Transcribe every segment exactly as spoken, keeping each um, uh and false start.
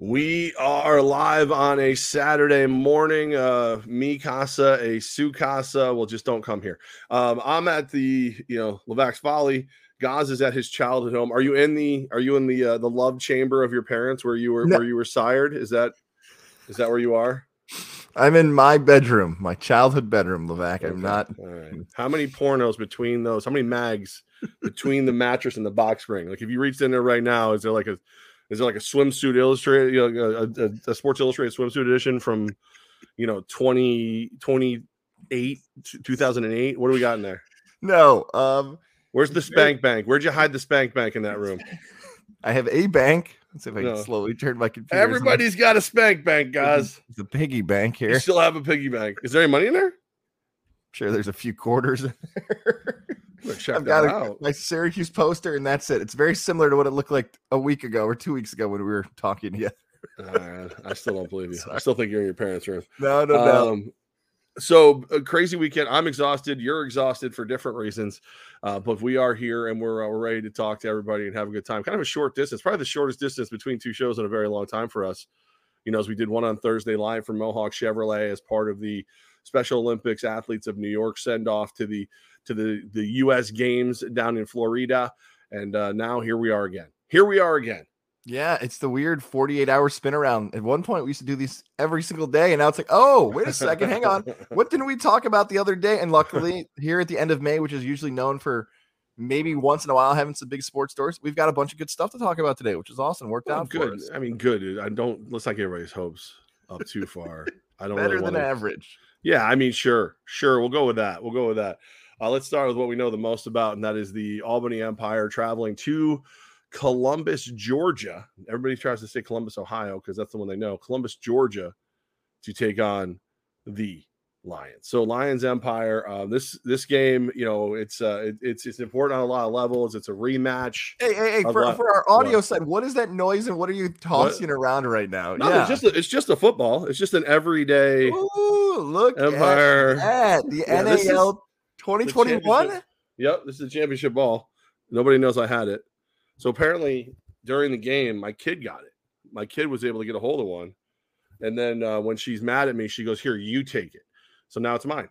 We are live on a Saturday morning. Uh, me casa, a su casa. Well, just don't come here. Um, I'm at the, you know, Levax Folly. Gaz is at his childhood home. Are you in the? Are you in the uh, the love chamber of your parents where you were no. where you were sired? Is that is that where you are? I'm in my bedroom, my childhood bedroom, Levac. Okay. I'm not. All right. How many pornos between those? How many mags between the mattress and the box spring? Like, if you reached in there right now, is there like a Is it like a swimsuit illustrated, you know, a, a, a Sports Illustrated swimsuit edition from, you know, twenty twenty-eight, two thousand eight? What do we got in there? No. Um, Where's the spank bank? Where'd you hide the spank bank in that room? I have a bank. Let's see if I no. can slowly turn my computer. Everybody's got a spank bank, guys. It's a piggy bank here. You still have a piggy bank. Is there any money in there? I'm sure there's a few quarters in there. Check I've got a, my Syracuse poster, and that's it. It's very similar to what it looked like a week ago or two weeks ago when we were talking together. uh, I still don't believe you. Sorry. I still think you're in your parents' room. No, no, no. Um, so a crazy weekend. I'm exhausted. You're exhausted for different reasons, uh, but we are here and we're, uh, we're ready to talk to everybody and have a good time. Kind of a short distance, probably the shortest distance between two shows in a very long time for us. You know, as we did one on Thursday live from Mohawk Chevrolet as part of the Special Olympics Athletes of New York send off to the to the, the U S Games down in Florida. And uh, now here we are again. Here we are again. Yeah, it's the weird forty-eight hour spin around. At one point, we used to do these every single day. And now it's like, oh, wait a second. Hang on. What didn't we talk about the other day? And luckily, here at the end of May, which is usually known for maybe once in a while having some big sports stories, we've got a bunch of good stuff to talk about today, which is awesome. Worked well, out good. for us. I mean, good. I don't, let's not get everybody's hopes up too far. I don't Better really than wanna... average. Yeah, I mean, sure. Sure. We'll go with that. We'll go with that. Uh, let's start with what we know the most about, and that is the Albany Empire traveling to Columbus, Georgia. Everybody tries to say Columbus, Ohio, because that's the one they know. Columbus, Georgia, to take on the Lions. So Lions Empire, uh, this this game, you know, it's uh, it, it's it's important on a lot of levels. It's a rematch. Hey, hey, hey for, lot, for our audio what? side, what is that noise and what are you tossing what? around right now? No, yeah. it's, just a, it's just a football. It's just an everyday Ooh, look Empire. At that. The yeah, N A L. twenty twenty-one? Yep, this is a championship ball. Nobody knows I had it. So apparently during the game, my kid got it. My kid was able to get a hold of one. And then uh, when she's mad at me, she goes, here, you take it. So now it's mine.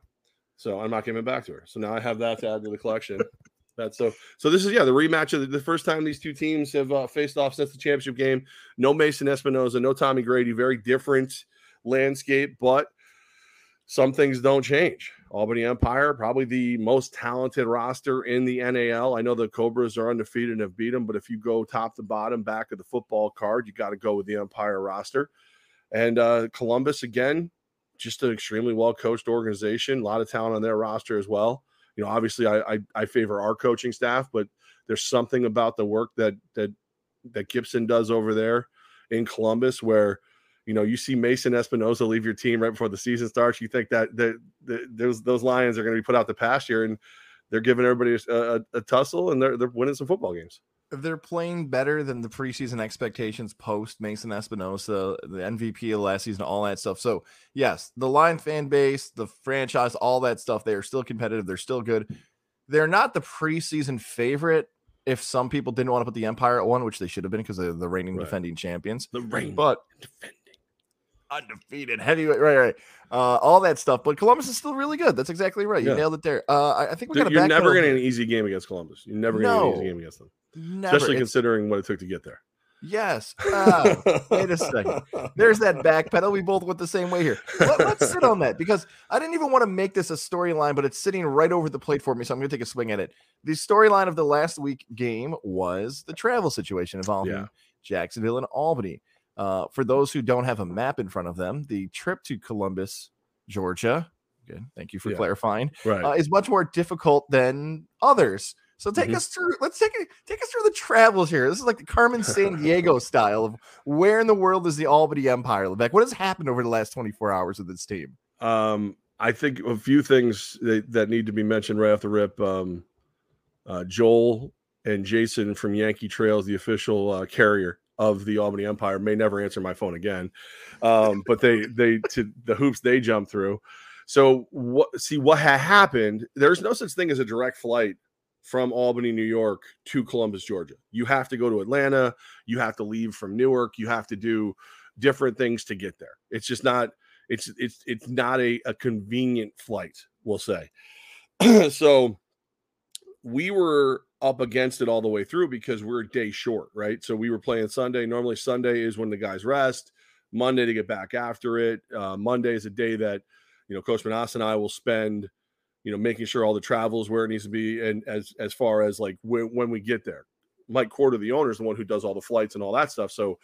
So I'm not giving it back to her. So now I have that to add to the collection. That's so. So this is, yeah, the rematch of the, the first time these two teams have uh, faced off since the championship game. No Mason Espinoza, no Tommy Grady. Very different landscape, but some things don't change. Albany Empire, probably the most talented roster in the N A L. I know the Cobras are undefeated and have beat them, but if you go top to bottom, back of the football card, you got to go with the Empire roster. And uh, Columbus, again, just an extremely well-coached organization. A lot of talent on their roster as well. You know, obviously, I I, I favor our coaching staff, but there's something about the work that that that Gibson does over there in Columbus where, you know, you see Mason Espinoza leave your team right before the season starts. You think that that, that those those Lions are going to be put out the pasture, and they're giving everybody a, a, a tussle, and they're they're winning some football games. They're playing better than the preseason expectations post Mason Espinoza, the M V P of last season, all that stuff. So yes, the Lion fan base, the franchise, all that stuff. They are still competitive. They're still good. They're not the preseason favorite. If some people didn't want to put the Empire at one, which they should have been because they're the reigning right. defending champions, the reigning but. Defending. Undefeated heavyweight, right, right, uh, all that stuff. But Columbus is still really good. That's exactly right. You yeah. nailed it there. Uh, I, I think we're going to. You're never getting an easy game against Columbus. You're never going to no, get an easy game against them, never. especially it's... considering what it took to get there. Yes. Uh, wait a second. There's that backpedal. We both went the same way here. Let, let's sit on that because I didn't even want to make this a storyline, but it's sitting right over the plate for me, so I'm going to take a swing at it. The storyline of the last week game was the travel situation involving yeah. Jacksonville and Albany. Uh, for those who don't have a map in front of them, the trip to Columbus, Georgia, good, thank you for yeah. clarifying, right. uh, is much more difficult than others. So take mm-hmm. us through, let's take a, take us through the travels here. This is like the Carmen San Diego style of where in the world is the Albany Empire, Levac? What has happened over the last twenty-four hours with this team? Um, I think a few things that, that need to be mentioned right off the rip. Um, uh, Joel and Jason from Yankee Trails, the official uh, carrier of the Albany Empire, may never answer my phone again. Um, but they, they, to the hoops they jump through. So what, see what ha- happened. There's no such thing as a direct flight from Albany, New York to Columbus, Georgia. You have to go to Atlanta. You have to leave from Newark. You have to do different things to get there. It's just not, it's, it's, it's not a, a convenient flight, we'll say. So we were up against it all the way through because we're a day short, right? So we were playing Sunday. Normally Sunday is when the guys rest, Monday to get back after it. Uh, Monday is a day that, you know, Coach Manasseh and I will spend, you know, making sure all the travel is where it needs to be. And as, as far as like when, when we get there, Mike Corder, the owner, is the one who does all the flights and all that stuff. So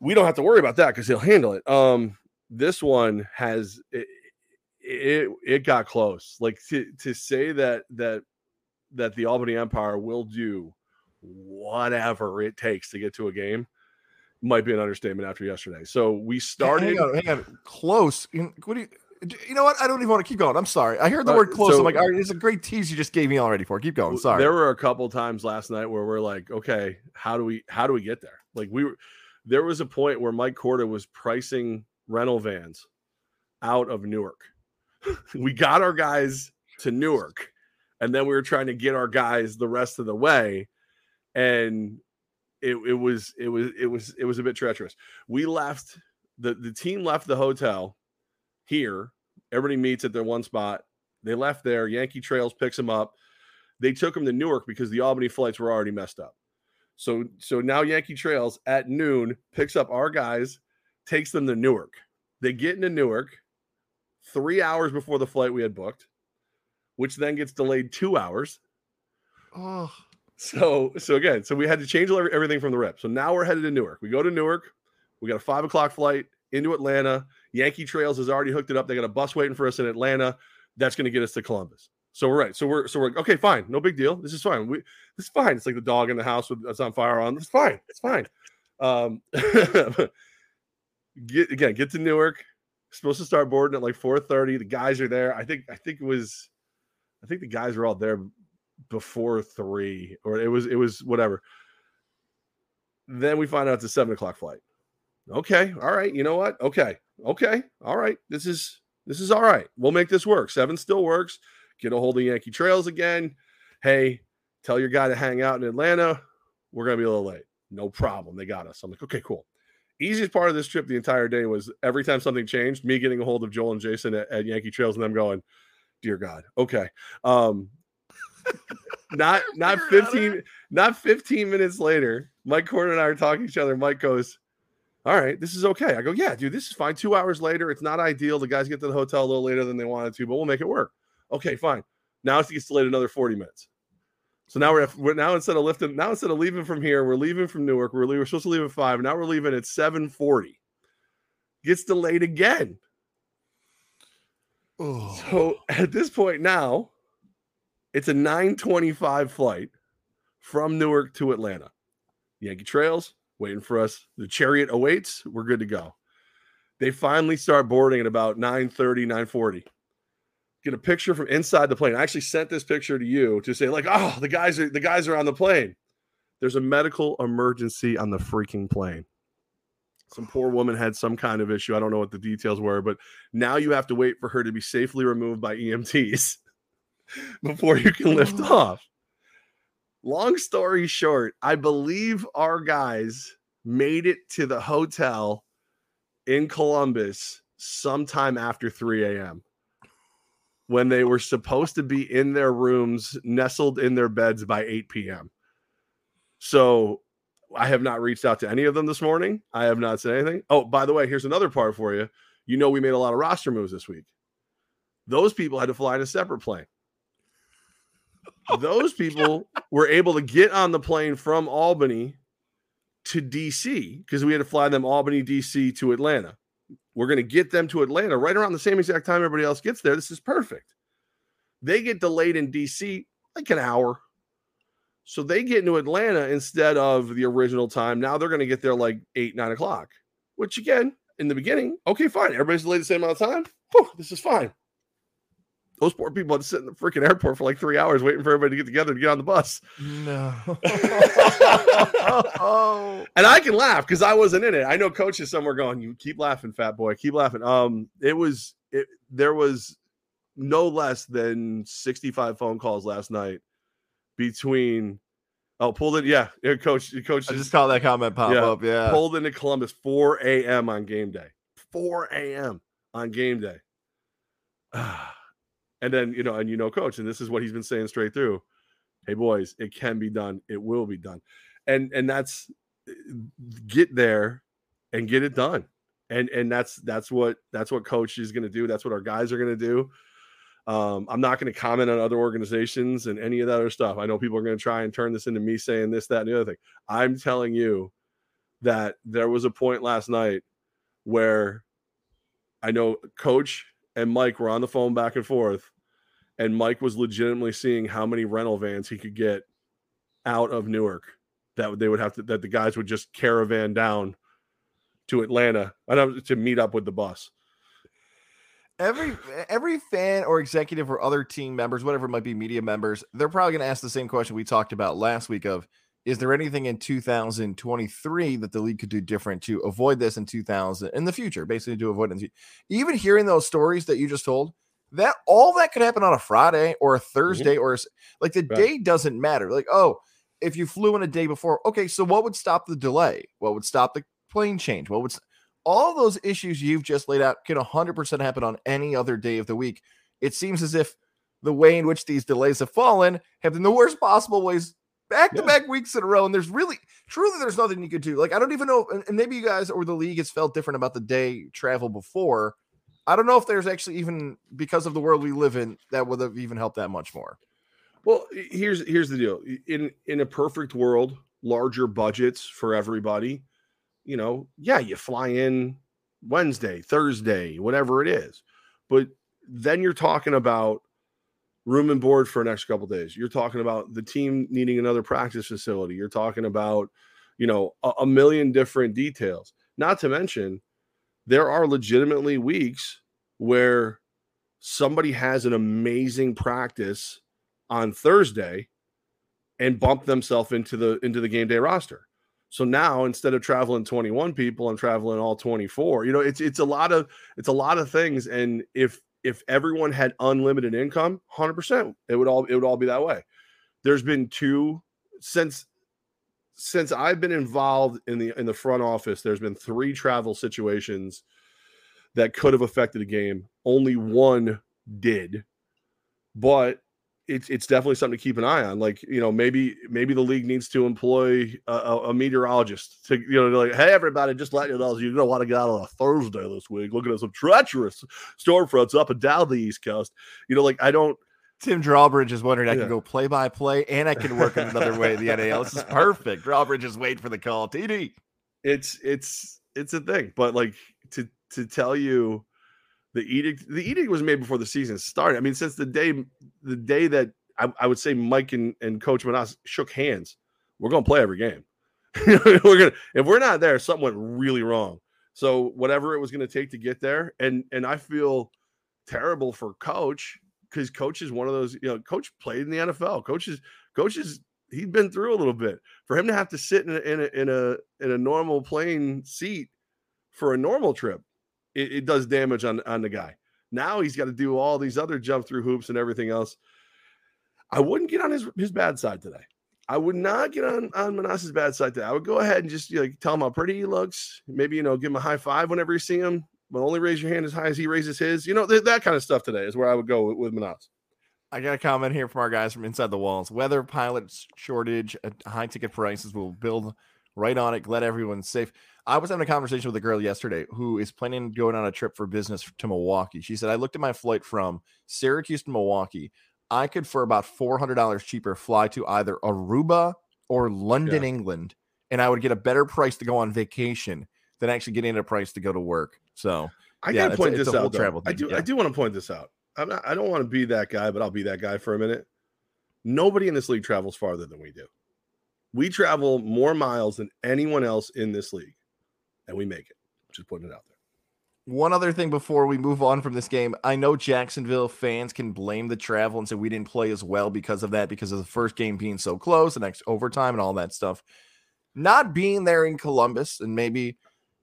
we don't have to worry about that because he'll handle it. Um, this one has, it, it, it got close. Like to, to say that, that, that the Albany Empire will do whatever it takes to get to a game might be an understatement after yesterday. So we started hang on, hang on. Close. What do you, you know what? I don't even want to keep going. I'm sorry. I heard the uh, word close. So, I'm like, all right, it's a great tease you just gave me already for. Keep going. Sorry. There were a couple times last night where we're like, okay, how do we, how do we get there? Like we were, there was a point where Mike Corder was pricing rental vans out of Newark. We got our guys to Newark, and then we were trying to get our guys the rest of the way. And it, it was, it was, it was, it was a bit treacherous. We left the, the team left the hotel here. Everybody meets at their one spot. They left there. Yankee Trails picks them up. They took them to Newark because the Albany flights were already messed up. So, so now Yankee Trails at noon picks up our guys, takes them to Newark. They get into Newark three hours before the flight we had booked, which then gets delayed two hours. Oh, so, so again, so we had to change everything from the rep. So now we're headed to Newark. We go to Newark. We got a five o'clock flight into Atlanta. Yankee Trails has already hooked it up. They got a bus waiting for us in Atlanta. That's going to get us to Columbus. So we're right. So we're, so we're okay, fine. No big deal. This is fine. We, this is fine. It's like the dog in the house with us on fire on. It's fine. It's fine. Um, get again, get to Newark. Supposed to start boarding at like four thirty. The guys are there. I think, I think it was, I think the guys were all there before three, or it was, it was whatever. Then we find out it's a seven o'clock flight. Okay. All right. You know what? Okay. Okay. All right. This is, this is all right. We'll make this work. Seven still works. Get a hold of Yankee Trails again. Hey, tell your guy to hang out in Atlanta. We're going to be a little late. No problem. They got us. I'm like, okay, cool. Easiest part of this trip the entire day was every time something changed, me getting a hold of Joel and Jason at, at Yankee Trails and them going, dear God. Okay. Um, not, not fifteen, not fifteen minutes later, Mike Corner and I are talking to each other. Mike goes, all right, this is okay. I go, yeah, dude, this is fine. Two hours later. It's not ideal. The guys get to the hotel a little later than they wanted to, but we'll make it work. Okay, fine. Now it's gets delayed another forty minutes. So now we're, at, we're now instead of lifting, now instead of leaving from here, we're leaving from Newark. We're, we're supposed to leave at five. Now we're leaving at seven forty. Gets delayed again. Oh. So at this point now, it's a nine twenty-five flight from Newark to Atlanta. Yankee Trails waiting for us. The chariot awaits. We're good to go. They finally start boarding at about nine thirty, nine forty. Get a picture from inside the plane. I actually sent this picture to you to say like, oh, the guys are, the guys are on the plane. There's a medical emergency on the freaking plane. Some poor woman had some kind of issue. I don't know what the details were, but now you have to wait for her to be safely removed by E M Ts before you can lift off. Long story short, I believe our guys made it to the hotel in Columbus sometime after three a.m. when they were supposed to be in their rooms, nestled in their beds by eight p.m. So I have not reached out to any of them this morning. I have not said anything. Oh, by the way, here's another part for you. You know, we made a lot of roster moves this week. Those people had to fly in a separate plane. Those people were able to get on the plane from Albany to D C because we had to fly them Albany, D C to Atlanta. We're going to get them to Atlanta right around the same exact time everybody else gets there. This is perfect. They get delayed in D C like an hour. So they get into Atlanta instead of the original time. Now they're going to get there like eight, nine o'clock, which again, in the beginning, okay, fine. Everybody's delayed the same amount of time. Whew, this is fine. Those poor people had to sit in the freaking airport for like three hours waiting for everybody to get together to get on the bus. No. And I can laugh because I wasn't in it. I know Coach is somewhere going, you keep laughing, fat boy. Keep laughing. Um, it was it, there was no less than sixty-five phone calls last night between oh pulled in yeah coach coach I just caught that comment pop yeah, up yeah pulled into Columbus four a.m. on game day four a.m. on game day. And then you know and you know coach, and this is what he's been saying straight through. Hey boys, it can be done. It will be done. And and that's get there and get it done. And and that's that's what that's what coach is going to do. That's what our guys are going to do. Um, I'm not going to comment on other organizations and any of that other stuff. I know people are going to try and turn this into me saying this, that, and the other thing. I'm telling you that there was a point last night where I know coach and Mike were on the phone back and forth, and Mike was legitimately seeing how many rental vans he could get out of Newark that they would have to, that the guys would just caravan down to Atlanta to meet up with the bus. Every every fan or executive or other team members, whatever it might be, media members, they're probably going to ask the same question we talked about last week of, is there anything in two thousand twenty-three that the league could do different to avoid this in two thousand in the future, basically to avoid it. Even hearing those stories that you just told, that all that could happen on a Friday or a Thursday mm-hmm. or a, like the right. day doesn't matter. Like, oh, if you flew in a day before, okay, so what would stop the delay? What would stop the plane change? What would st- all those issues you've just laid out can one hundred percent happen on any other day of the week. It seems as if the way in which these delays have fallen have been the worst possible ways back to back weeks in a row. And there's really, truly, there's nothing you could do. Like, I don't even know. And maybe you guys or the league has felt different about the day travel before. I don't know if there's actually even, because of the world we live in, that would have even helped that much more. Well, here's, here's the deal. In, in a perfect world, larger budgets for everybody. You know, yeah, you fly in Wednesday, Thursday, whatever it is. But then you're talking about room and board for the next couple of days. You're talking about the team needing another practice facility. You're talking about, you know, a, a million different details. Not to mention, there are legitimately weeks where somebody has an amazing practice on Thursday and bump themselves into the into the game day roster. So now, instead of traveling twenty-one people, I'm traveling all twenty-four. You know, it's it's a lot of it's a lot of things. And if if everyone had unlimited income, one hundred percent, it would all it would all be that way. There's been two since since I've been involved in the in the front office. There's been three travel situations that could have affected a game. Only one did, but It's it's definitely something to keep an eye on. Like, you know, maybe maybe the league needs to employ a, a meteorologist to, you know, like, hey, everybody, just let you know, you're going to want to get out on a Thursday this week. Looking at some treacherous storm fronts up and down the East Coast. You know, like, I don't. Tim Drawbridge is wondering, I yeah. can go play by play and I can work in another way. The N A L. This is perfect. Drawbridge is waiting for the call. T D. It's it's it's a thing. But like to to tell you. The edict, the edict was made before the season started. I mean, since the day, the day that I, I would say Mike and, and Coach Manasseh shook hands, we're going to play every game. we're gonna, if we're not there, something went really wrong. So whatever it was going to take to get there, and and I feel terrible for Coach, because Coach is one of those. You know, Coach played in the N F L. Coach is Coach is he's been through a little bit. For him to have to sit in a in a in a, in a normal plane seat for a normal trip. It, it does damage on, on the guy. Now he's got to do all these other jump through hoops and everything else. I wouldn't get on his, his bad side today. I would not get on, on Manasseh's bad side today. I would go ahead and just, you know, like, tell him how pretty he looks. Maybe, you know, give him a high five whenever you see him, but only raise your hand as high as he raises his. You know, th- that kind of stuff today is where I would go with, with Manasseh. I got a comment here from our guys from Inside the Walls. Weather pilots shortage at high ticket prices will build right on it. Glad everyone's safe. I was having a conversation with a girl yesterday who is planning on going on a trip for business to Milwaukee. She said, I looked at my flight from Syracuse to Milwaukee. I could, for about four hundred dollars cheaper, fly to either Aruba or London, yeah. England, and I would get a better price to go on vacation than actually getting a price to go to work. So I yeah, gotta point this out. Travel I do. Yeah. I do want to point this out. I'm not, I don't want to be that guy, but I'll be that guy for a minute. Nobody in this league travels farther than we do. We travel more miles than anyone else in this league. And we make it. Just putting it out there. One other thing before we move on from this game. I know Jacksonville fans can blame the travel and say we didn't play as well because of that, because of the first game being so close, the next overtime and all that stuff. Not being there in Columbus, and maybe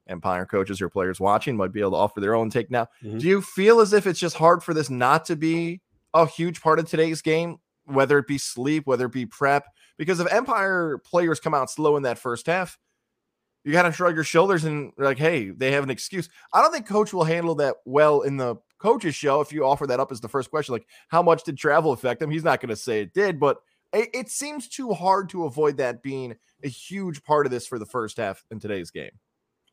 Empire coaches or players watching might be able to offer their own take now. Mm-hmm. Do you feel as if it's just hard for this not to be a huge part of today's game? whether it be sleep, whether it be prep, because if Empire players come out slow in that first half, you got to shrug your shoulders and like, hey, they have an excuse. I don't think coach will handle that well in the coach's show. If you offer that up as the first question, like how much did travel affect him? He's not going to say it did, but it, it seems too hard to avoid that being a huge part of this for the first half in today's game.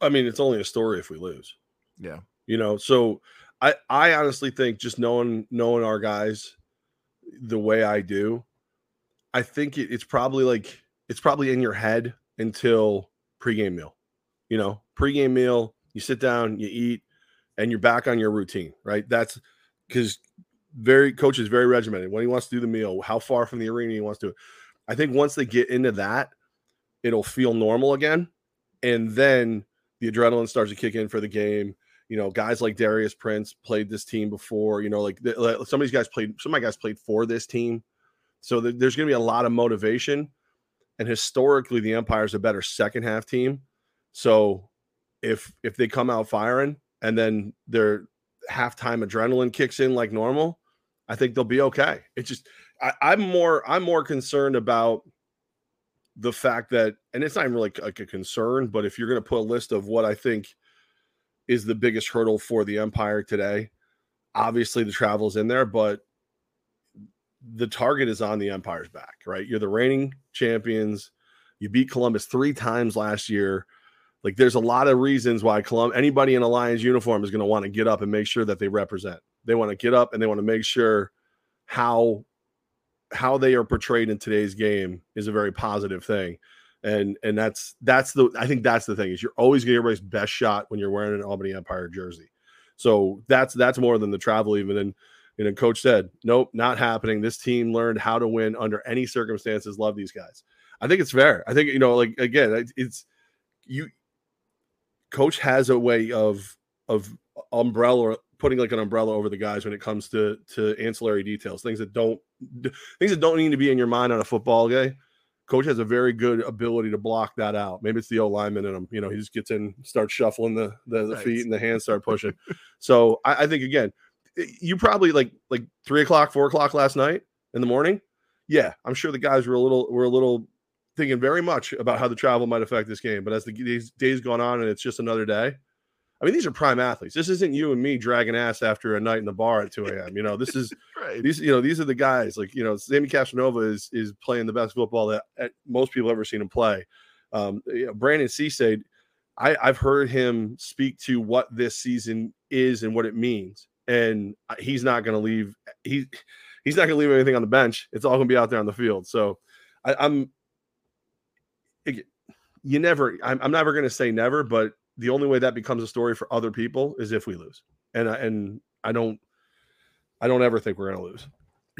I mean, it's only a story if we lose. Yeah. You know, so I, I honestly think just knowing, knowing our guys the way I do, I think it, it's probably like, it's probably in your head until pregame meal, you know, pregame meal, you sit down, you eat, and you're back on your routine, right? That's because very coach is very regimented when he wants to do the meal, how far from the arena he wants to. I think once they get into that, it'll feel normal again. And then the adrenaline starts to kick in for the game. You know, guys like Darius Prince played this team before, you know, like some of these guys played, some of my guys played for this team. So th- there's going to be a lot of motivation. And historically, the Empire's a better second half team. So if if they come out firing and then their halftime adrenaline kicks in like normal, I think they'll be okay. It's just I, I'm more I'm more concerned about the fact that, and it's not even really like a concern, but if you're going to put a list of what I think is the biggest hurdle for the Empire today, obviously the travel's in there, but the target is on the Empire's back, right? You're the reigning champions. You beat Columbus three times last year. Like, there's a lot of reasons why Columbus, anybody in a Lions uniform is going to want to get up and make sure that they represent. They want to get up and they want to make sure how how they are portrayed in today's game is a very positive thing. And and that's that's the I think that's the thing, is you're always going to get everybody's best shot when you're wearing an Albany Empire jersey. So that's that's more than the travel even. And you know, coach said, nope, not happening. This team learned how to win under any circumstances. Love these guys. I think it's fair. I think, you know, like, again, it's you. Coach has a way of of umbrella, putting like an umbrella over the guys when it comes to to ancillary details, things that don't things that don't need to be in your mind on a football game. Coach has a very good ability to block that out. Maybe it's the O-lineman in him. You know, he just gets in, starts shuffling the, the, the right. feet, and the hands start pushing. So I, I think, again, you probably like like three o'clock, four o'clock last night in the morning. Yeah, I'm sure the guys were a little were a little thinking very much about how the travel might affect this game. But as the days, days gone on and it's just another day, I mean, these are prime athletes. This isn't you and me dragging ass after a night in the bar at two a.m. You know, this is right. these you know these are the guys, like, you know, Sammy Castanova is is playing the best football that uh, most people have ever seen him play. Um, you know, Brandon Cissé, I I've heard him speak to what this season is and what it means. And he's not going to leave. He he's not going to leave anything on the bench. It's all going to be out there on the field. So I, I'm, you never. I'm, I'm never going to say never, but the only way that becomes a story for other people is if we lose. And I, and I don't, I don't ever think we're going to lose.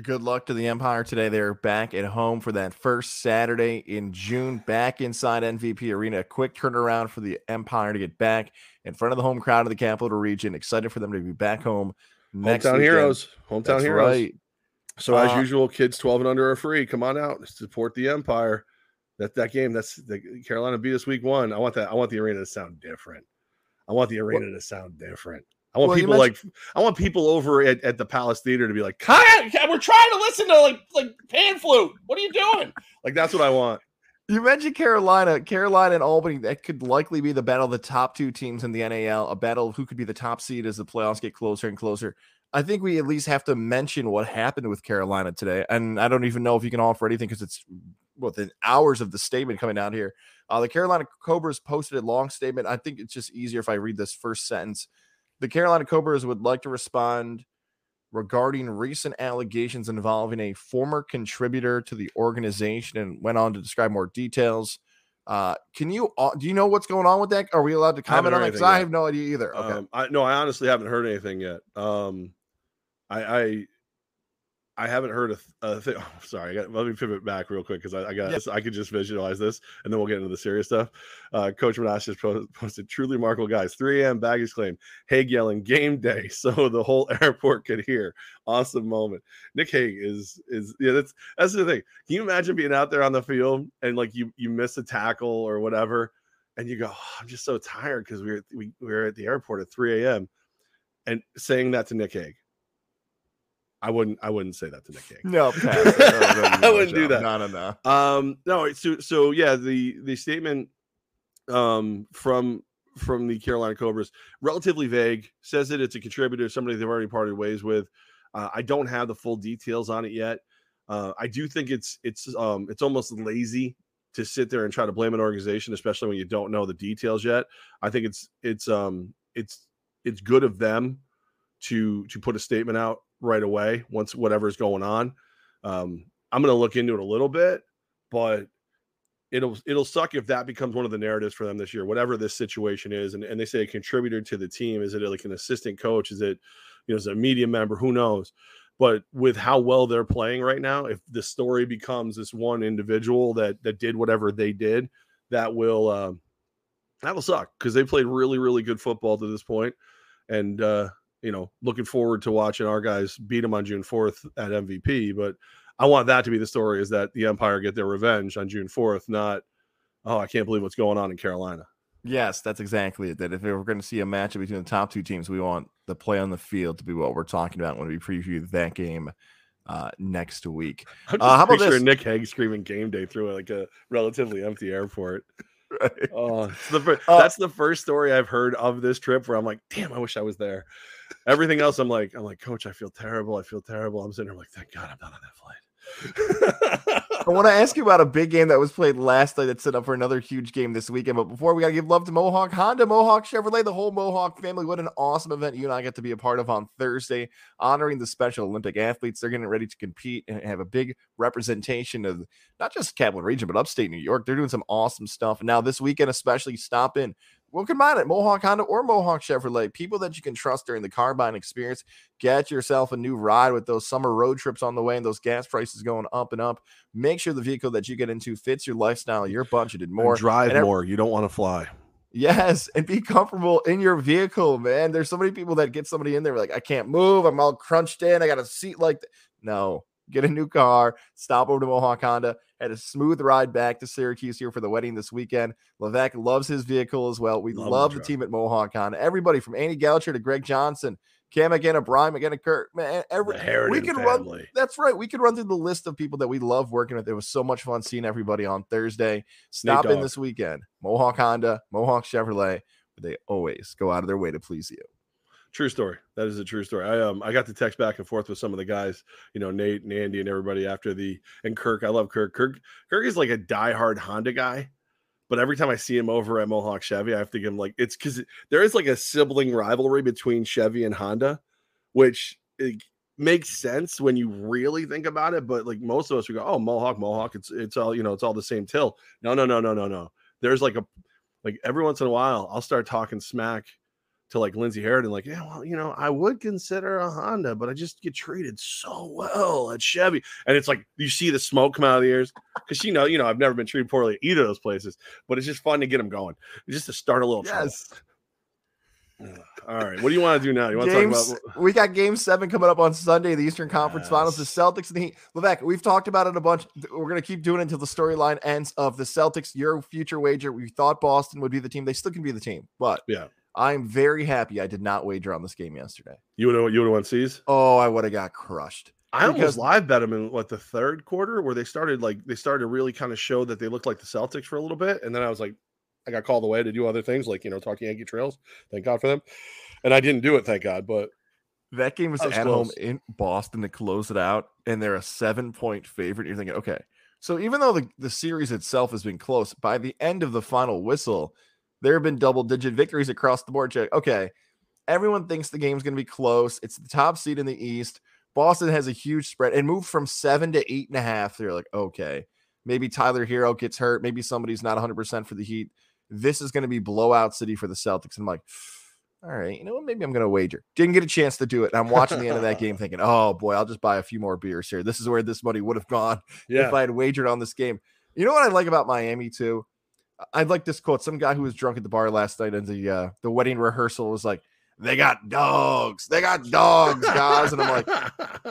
Good luck to the Empire today. They're back at home for that first Saturday in June, back inside M V P Arena. A quick turnaround for the Empire to get back in front of the home crowd of the Capital Region. Excited for them to be back home next weekend. Hometown heroes. Hometown That's heroes. Right. So uh, as usual, kids twelve and under are free. Come on out, support the Empire. That that game. That's the Carolina beat us week one. I want that. I want the arena to sound different. I want the arena well, to sound different. I want well, people like I want people over at, at the Palace Theater to be like, Kyle, we're trying to listen to like like pan flute. What are you doing? Like, that's what I want. You mentioned Carolina, Carolina and Albany. That could likely be the battle of the top two teams in the N A L, a battle of who could be the top seed as the playoffs get closer and closer. I think we at least have to mention what happened with Carolina today. And I don't even know if you can offer anything because it's within hours of the statement coming out here. Uh, the Carolina Cobras posted a long statement. I think it's just easier if I read this first sentence. The Carolina Cobras would like to respond regarding recent allegations involving a former contributor to the organization, and went on to describe more details. Uh, can you uh, do you know what's going on with that? Are we allowed to comment on it? Because I have no idea either. Okay, um, I, no, I honestly haven't heard anything yet. Um, I I, I haven't heard a, th- a thing. Oh, sorry, I got, let me pivot back real quick because I, I got yeah. I could just visualize this, and then we'll get into the serious stuff. Uh, Coach Manash just posted, posted truly remarkable guys. three a.m. baggage claim. Haig yelling game day, so the whole airport could hear. Awesome moment. Nick Haig is is yeah. That's that's the thing. Can you imagine being out there on the field and like you you miss a tackle or whatever, and you go, oh, I'm just so tired because we were we, we were at the airport at three a.m. and saying that to Nick Haig. I wouldn't. I wouldn't say that to Nick King. No, pass. No, no, no, no, I wouldn't do that. No, no, no. Um, no. So, so yeah, the the statement um, from from the Carolina Cobras, relatively vague, says that it's a contributor, somebody they've already parted ways with. Uh, I don't have the full details on it yet. Uh, I do think it's it's um, it's almost lazy to sit there and try to blame an organization, especially when you don't know the details yet. I think it's it's um, it's it's good of them to to put a statement out right away once whatever's going on. um I'm gonna look into it a little bit, but it'll it'll suck if that becomes one of the narratives for them this year, whatever this situation is. And, and they say a contributor to the team. Is it like an assistant coach? Is it, you know, is it a media member? Who knows? But with how well they're playing right now, if the story becomes this one individual that that did whatever they did, that will um that'll suck, because they played really really good football to this point. And uh you know, looking forward to watching our guys beat them on June fourth at M V P. But I want that to be the story, is that the Empire get their revenge on June fourth, not, oh, I can't believe what's going on in Carolina. Yes, that's exactly it. That if we're going to see a matchup between the top two teams, we want the play on the field to be what we're talking about when we preview that game uh, next week. I'm just uh, how about this? Nick Hague screaming game day through like a relatively empty airport. Right. Oh, it's the first, uh, that's the first story I've heard of this trip where I'm like, damn, I wish I was there. Everything else, I'm like, I'm like, coach, I feel terrible. I feel terrible. I'm sitting here like, thank God I'm not on that flight. I want to ask you about a big game that was played last night that's set up for another huge game this weekend. But before, we got to give love to Mohawk Honda, Mohawk Chevrolet, the whole Mohawk family. What an awesome event you and I get to be a part of on Thursday, honoring the Special Olympic athletes. They're getting ready to compete and have a big representation of not just Capital Region, but upstate New York. They're doing some awesome stuff. Now this weekend, especially, stop in. Well, combine it, Mohawk Honda or Mohawk Chevrolet, people that you can trust during the car buying experience. Get yourself a new ride with those summer road trips on the way and those gas prices going up and up. Make sure the vehicle that you get into fits your lifestyle, your budget, and more. And drive and every- more. You don't want to fly. Yes, and be comfortable in your vehicle, man. There's so many people that get somebody in there like, I can't move. I'm all crunched in. I got a seat like that. No. Get a new car, stop over to Mohawk Honda, had a smooth ride back to Syracuse here for the wedding this weekend. Levesque loves his vehicle as well. We love, love the truck. Team at Mohawk Honda. Everybody from Andy Goucher to Greg Johnson, Cam McKenna, Brian McKenna, Kurt, man, every, we can family. Run. That's right. We could run through the list of people that we love working with. It was so much fun seeing everybody on Thursday. Stop in this weekend. Mohawk Honda, Mohawk Chevrolet. They always go out of their way to please you. True story. That is a true story. I um I got to text back and forth with some of the guys, you know, Nate and Andy and everybody after the and Kirk. I love Kirk. Kirk Kirk is like a diehard Honda guy, but every time I see him over at Mohawk Chevy, I have to give him like it's because there is like a sibling rivalry between Chevy and Honda, which it makes sense when you really think about it. But like most of us, we go, oh, Mohawk, Mohawk. It's it's all you know. It's all the same till. No, no, no, no, no, no. There's like a like every once in a while, I'll start talking smack to like Lindsey Harridan, like, yeah, well, you know, I would consider a Honda, but I just get treated so well at Chevy. And it's like, you see the smoke come out of the ears because, you know, you know, I've never been treated poorly at either of those places, but it's just fun to get them going. It's just to start a little. Yes. All right. What do you want to do now? You want Games, to talk about? We got game seven coming up on Sunday, the Eastern Conference yes. Finals, the Celtics and the Heat. Levesque, we've talked about it a bunch. We're going to keep doing it until the storyline ends of the Celtics. Your future wager. We thought Boston would be the team. They still can be the team, but yeah. I'm very happy I did not wager on this game yesterday. You would have you would have won C's? Oh, I would have got crushed. I almost live bet them in what the third quarter where they started like they started to really kind of show that they looked like the Celtics for a little bit. And then I was like, I got called away to do other things, like, you know, talk Yankee Trails. Thank God for them. And I didn't do it, thank God. But that game was, was at close. Home in Boston to close it out, and they're a seven-point favorite. You're thinking, okay. So even though the, the series itself has been close, by the end of the final whistle, there have been double-digit victories across the board. Check. Okay, everyone thinks the game's going to be close. It's the top seed in the East. Boston has a huge spread and moved from seven to eight and a half. They're like, okay, maybe Tyler Hero gets hurt. Maybe somebody's not one hundred percent for the Heat. This is going to be blowout city for the Celtics. And I'm like, all right, you know what? Maybe I'm going to wager. Didn't get a chance to do it. And I'm watching the end of that game thinking, oh, boy, I'll just buy a few more beers here. This is where this money would have gone yeah. if I had wagered on this game. You know what I like about Miami, too? I'd like this quote. Some guy who was drunk at the bar last night in the uh, the wedding rehearsal was like, they got dogs. They got dogs, guys. And I'm like,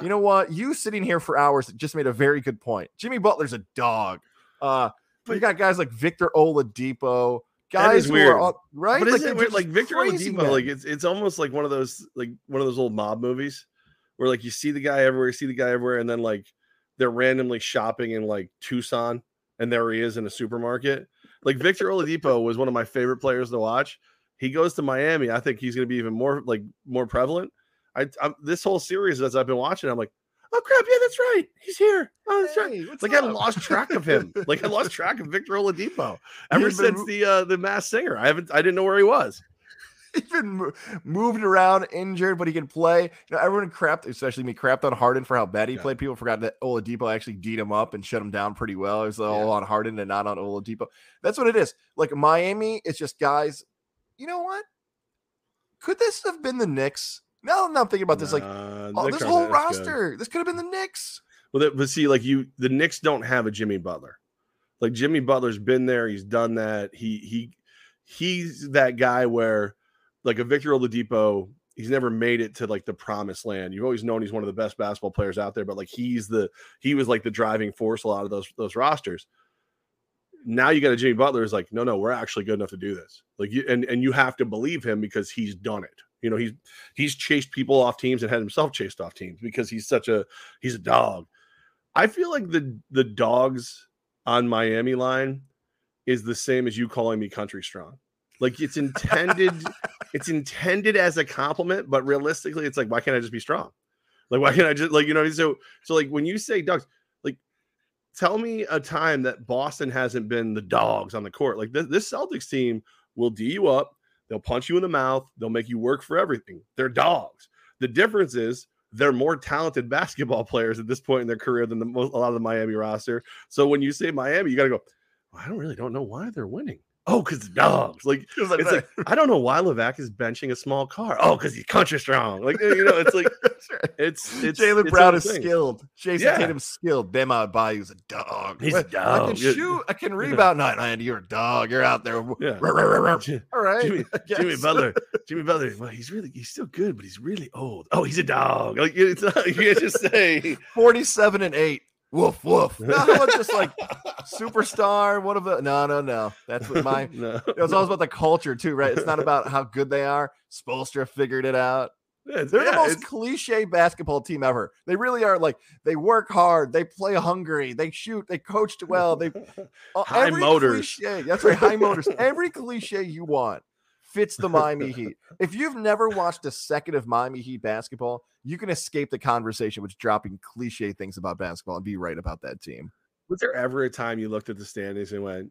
you know what? You sitting here for hours just made a very good point. Jimmy Butler's a dog. Uh, but you got guys like Victor Oladipo. Guys who weird. Are all, right? But like, isn't it weird? Like Victor Oladipo, men. Like it's it's almost like one of those like one of those old mob movies. where like you see the guy everywhere, you see the guy everywhere, and then like they're randomly shopping in like Tucson, and there he is in a supermarket. Like Victor Oladipo was one of my favorite players to watch. He goes to Miami. I think he's going to be even more like more prevalent. I, I this whole series as I've been watching, I'm like, oh crap, yeah, that's right. He's here. Oh, that's hey, right. Like up? I lost track of him. Like I lost track of Victor Oladipo ever he's since been... the uh, the Masked Singer. I haven't. I didn't know where he was. He's been moved around, injured, but he can play. You know, everyone crapped, especially me, crapped on Harden for how bad he yeah. played. People forgot that Oladipo actually D'd him up and shut him down pretty well. It was all yeah. on Harden and not on Oladipo. That's what it is. Like Miami, it's just guys. You know what? Could this have been the Knicks? No, I'm not thinking about this. Like uh, oh, this whole roster, good. This could have been the Knicks. Well, that, but see, like you, the Knicks don't have a Jimmy Butler. Like Jimmy Butler's been there, he's done that. He he he's that guy where. Like a Victor Oladipo, he's never made it to like the promised land. You've always known he's one of the best basketball players out there, but like he's the he was like the driving force a lot of those those rosters. Now you got a Jimmy Butler is like, no, no, we're actually good enough to do this. Like you and, and you have to believe him because he's done it. You know, he's he's chased people off teams and had himself chased off teams because he's such a he's a dog. I feel like the the dogs on Miami line is the same as you calling me country strong. Like it's intended, it's intended as a compliment, but realistically, it's like, why can't I just be strong? Like, why can't I just like, you know, so, so like when you say dogs, like tell me a time that Boston hasn't been the dogs on the court. Like th- this Celtics team will D you up. They'll punch you in the mouth. They'll make you work for everything. They're dogs. The difference is they're more talented basketball players at this point in their career than the most, a lot of the Miami roster. So when you say Miami, you got to go, well, I don't really don't know why they're winning. Oh, because dogs. Like, it like it's that. Like I don't know why Levac is benching a small car. Oh, because he's country strong. Like you know, it's like right. it's it's Jaylen Brown is thing. skilled. Jason yeah. Tatum's skilled. Bam Adebayo's a dog. He's a dog. I can yeah. shoot. I can rebound. Yeah. No, no, you're a dog. You're out there. Yeah. Ruh, ruh, ruh, ruh. All right, Jimmy, Jimmy Butler. Jimmy Butler. Well, he's really he's still good, but he's really old. Oh, he's a dog. Like it's not, you can't just say forty-seven and eight. Woof woof. No, it's just like superstar. One of the no, no, no. That's what my. no, it was no. always about the culture too, right? It's not about how good they are. Spoelstra figured it out. Yeah, They're yeah, the most it's... cliche basketball team ever. They really are. Like they work hard. They play hungry. They shoot. They coached well. They uh, high motors. Cliche, that's right. High motors. Every cliche you want fits the Miami Heat. If you've never watched a second of Miami Heat basketball, you can escape the conversation with dropping cliche things about basketball and be right about that team. Was there ever a time you looked at the standings and went,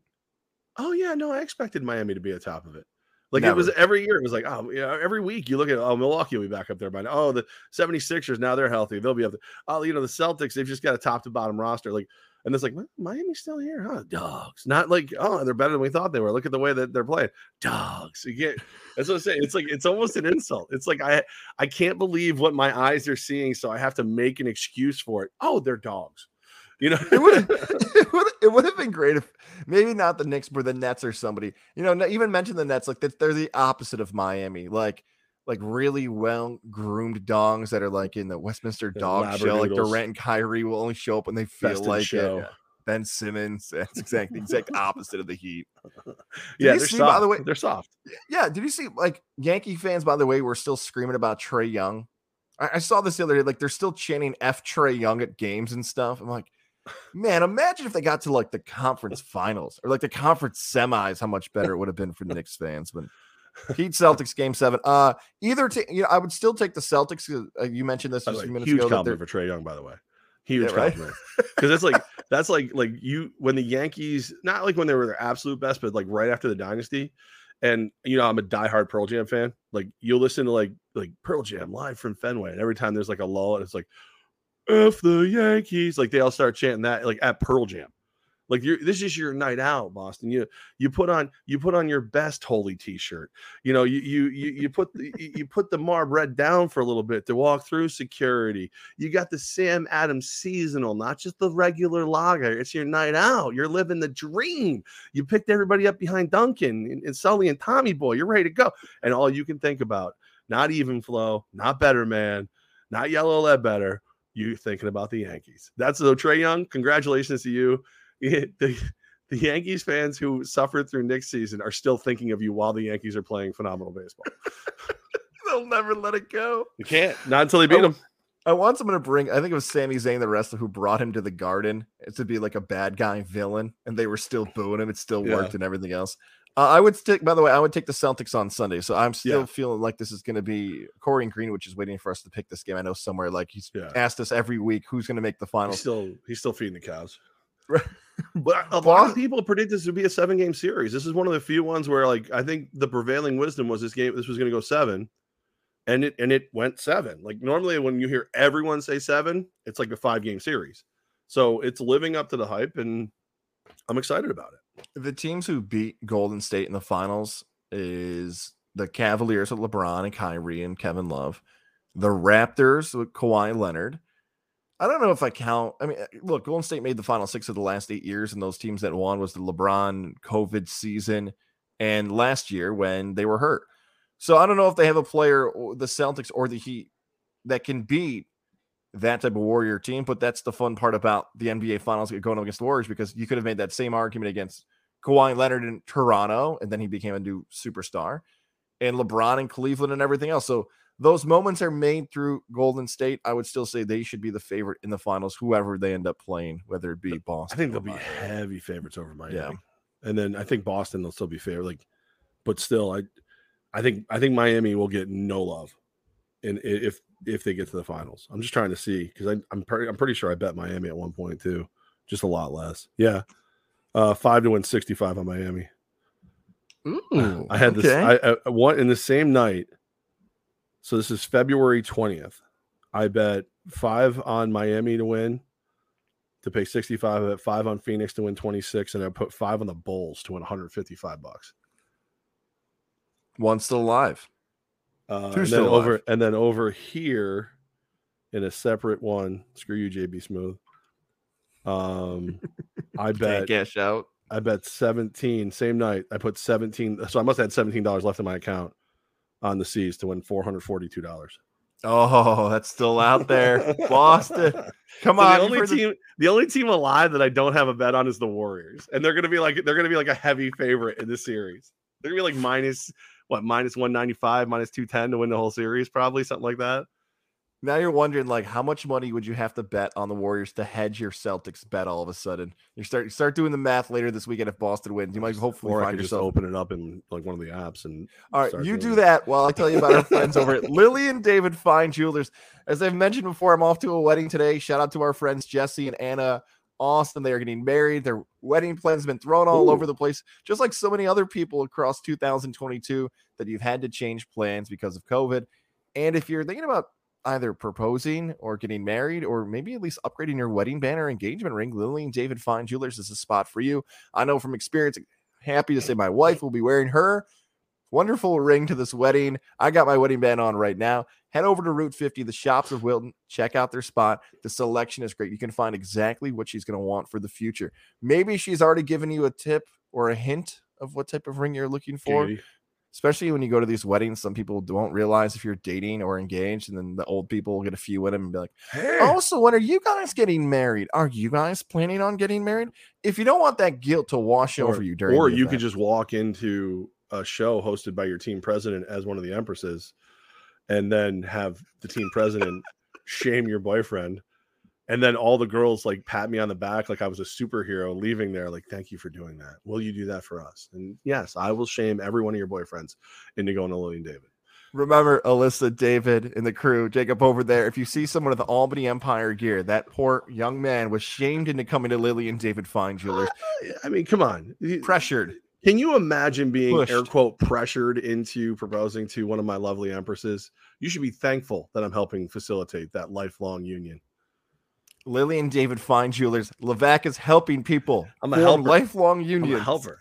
oh, yeah, no, I expected Miami to be at the top of it? Like Never. It was every year. It was like, oh, yeah, every week you look at, oh, Milwaukee will be back up there by now. Oh, the seventy-sixers, now they're healthy. They'll be up there. Oh, you know, the Celtics, they've just got a top to bottom roster. Like, and it's like, well, Miami's still here, huh? Dogs. Not like, oh, they're better than we thought they were. Look at the way that they're playing. Dogs. You get, that's what I'm saying. It's like, it's almost an insult. It's like, I, I can't believe what my eyes are seeing, so I have to make an excuse for it. Oh, they're dogs. You know, it would it would it would have been great if maybe not the Knicks, but the Nets or somebody. You know, even mention the Nets. Like they're the opposite of Miami. Like. Like really well groomed dongs that are like in the Westminster dog show, like Durant and Kyrie will only show up when they feel Best like show. It. Yeah. Ben Simmons, that's exactly the exact opposite of the Heat. Did yeah, they're see, soft. By the way, they're soft. Yeah, did you see like Yankee fans? By the way, were still screaming about Trae Young. I, I saw this the other day. Like they're still chanting "F Trae Young" at games and stuff. I'm like, man, imagine if they got to like the conference finals or like the conference semis. How much better it would have been for Knicks fans, but. Heat Celtics game seven. Uh, either t- you know, I would still take the Celtics. Uh, you mentioned this just a few minutes ago. Huge compliment for Trae Young, by the way. Huge yeah, right? compliment because that's like that's like like you when the Yankees, not like when they were their absolute best, but like right after the dynasty. And you know, I'm a diehard Pearl Jam fan. Like you'll listen to like like Pearl Jam live from Fenway, and every time there's like a lull, and it's like F the Yankees. Like they all start chanting that like at Pearl Jam. Like you this is your night out, Boston. You you put on you put on your best holy t-shirt. You know, you you you you put the you put the Marb Red down for a little bit to walk through security. You got the Sam Adams seasonal, not just the regular lager. It's your night out. You're living the dream. You picked everybody up behind Duncan and, and Sully and Tommy Boy. You're ready to go. And all you can think about, not even flow, not better man, not yellow lead better. You thinking about the Yankees. That's so Trae Young, congratulations to you. It, the, the Yankees fans who suffered through Knicks season are still thinking of you while the Yankees are playing phenomenal baseball. They'll never let it go. You can't. Not until they beat I, them. I want someone to bring, I think it was Sami Zayn, the wrestler who brought him to the Garden to be like a bad guy villain, and they were still booing him. It still yeah. worked and everything else. Uh, I would stick, by the way, I would take the Celtics on Sunday. So I'm still yeah. feeling like this is going to be Corey Greenwich is waiting for us to pick this game. I know somewhere like he's yeah. asked us every week who's going to make the finals. He's still, he's still feeding the cows. But a lot of people predict this to be a seven game series. This is one of the few ones where, like, I think the prevailing wisdom was this game, this was going to go seven, and it and it went seven. Like, normally when you hear everyone say seven, it's like a five game series. So it's living up to the hype, and I'm excited about it. The teams who beat Golden State in the finals is the Cavaliers with LeBron and Kyrie and Kevin Love, the Raptors with Kawhi Leonard. I don't know if I count. I mean, look, Golden State made the final six of the last eight years, and those teams that won was the LeBron COVID season and last year when they were hurt. So I don't know if they have a player, the Celtics or the Heat, that can beat that type of Warrior team, but that's the fun part about the N B A Finals going up against the Warriors, because you could have made that same argument against Kawhi Leonard in Toronto, and then he became a new superstar, and LeBron in Cleveland and everything else. So those moments are made through Golden State. I would still say they should be the favorite in the finals, whoever they end up playing, whether it be Boston. I think they'll be heavy favorites over Miami. Yeah. And then I think Boston will still be favorite. Like, but still, I I think I think Miami will get no love in if if they get to the finals. I'm just trying to see, because I I'm pretty I'm pretty sure I bet Miami at one point too. Just a lot less. Yeah. Uh five to win sixty-five on Miami. Ooh, I had okay. this I, I one in the same night. So this is February twentieth. I bet five on Miami to win, to pay sixty-five. I bet five on Phoenix to win twenty-six, and I put five on the Bulls to win one hundred fifty-five bucks. One still alive. Uh, Two and still then alive. Over, and then over here in a separate one, screw you, J B Smooth. Um, I bet cash out. I bet seventeen. Same night, I put seventeen. So I must have had seventeen dollars left in my account on the Seas to win four hundred forty-two dollars. Oh, that's still out there. Boston. Come so on. The only team, the... the only team alive that I don't have a bet on is the Warriors. And they're going to be like, they're going to be like a heavy favorite in this series. They're going to be like minus what? Minus one ninety-five, minus two ten to win the whole series. Probably something like that. Now you're wondering, like, how much money would you have to bet on the Warriors to hedge your Celtics bet all of a sudden? You start start doing the math later this weekend if Boston wins. You might hopefully or find I could yourself. Just open it up in like one of the apps. And all right, you do it. That while I tell you about our friends over at Lily and David Fine Jewelers. As I've mentioned before, I'm off to a wedding today. Shout out to our friends Jesse and Anna Austin. They are getting married. Their wedding plan's been thrown all Ooh. Over the place, just like so many other people across two thousand twenty-two that you've had to change plans because of COVID. And if you're thinking about either proposing or getting married, or maybe at least upgrading your wedding band or engagement ring, Lily and David Fine Jewelers is a spot for you. I know from experience, happy to say my wife will be wearing her wonderful ring to this wedding. I got my wedding band on right now. Head over to Route fifty, the shops of Wilton. Check out their spot. The selection is great. You can find exactly what she's going to want for the future. Maybe she's already given you a tip or a hint of what type of ring you're looking for. Katie. Especially when you go to these weddings, some people don't realize if you're dating or engaged, and then the old people will get a few in them and be like, hey. Also, when are you guys getting married? Are you guys planning on getting married? If you don't want that guilt to wash or, over you during Or you event. Could just walk into a show hosted by your team president as one of the empresses, and then have the team president shame your boyfriend. And then all the girls like pat me on the back like I was a superhero leaving there. Like, thank you for doing that. Will you do that for us? And yes, I will shame every one of your boyfriends into going to Lily and David. Remember, Alyssa, David, and the crew, Jacob over there. If you see someone in the Albany Empire gear, that poor young man was shamed into coming to Lily and David Fine Jewelers. Uh, I mean, come on. Pressured. Can you imagine being Pushed. Air quote pressured into proposing to one of my lovely empresses? You should be thankful that I'm helping facilitate that lifelong union. Lily and David Fine Jewelers. Levac is helping people. I'm a helper. Lifelong union. I'm a helper.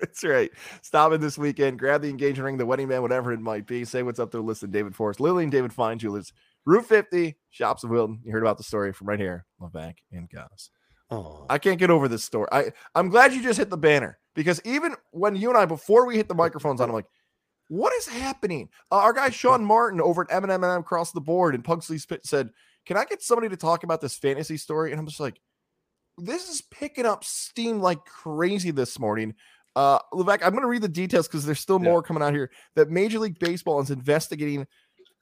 That's right. Stop it this weekend. Grab the engagement ring, the wedding band, whatever it might be. Say what's up to Alyssa and David Forrest. Lily and David Fine Jewelers. Route fifty, Shops of Wilton. You heard about the story from right here. Levac and Goss. Oh, I can't get over this story. I, I'm glad you just hit the banner, because even when you and I, before we hit the microphones on, I'm like, what is happening? Uh, our guy Sean Martin over at M and M and Across the Board in Pugsley's Pit said, can I get somebody to talk about this fantasy story? And I'm just like, this is picking up steam like crazy this morning. Uh, Levac, I'm going to read the details because there's still yeah. more coming out here. That Major League Baseball is investigating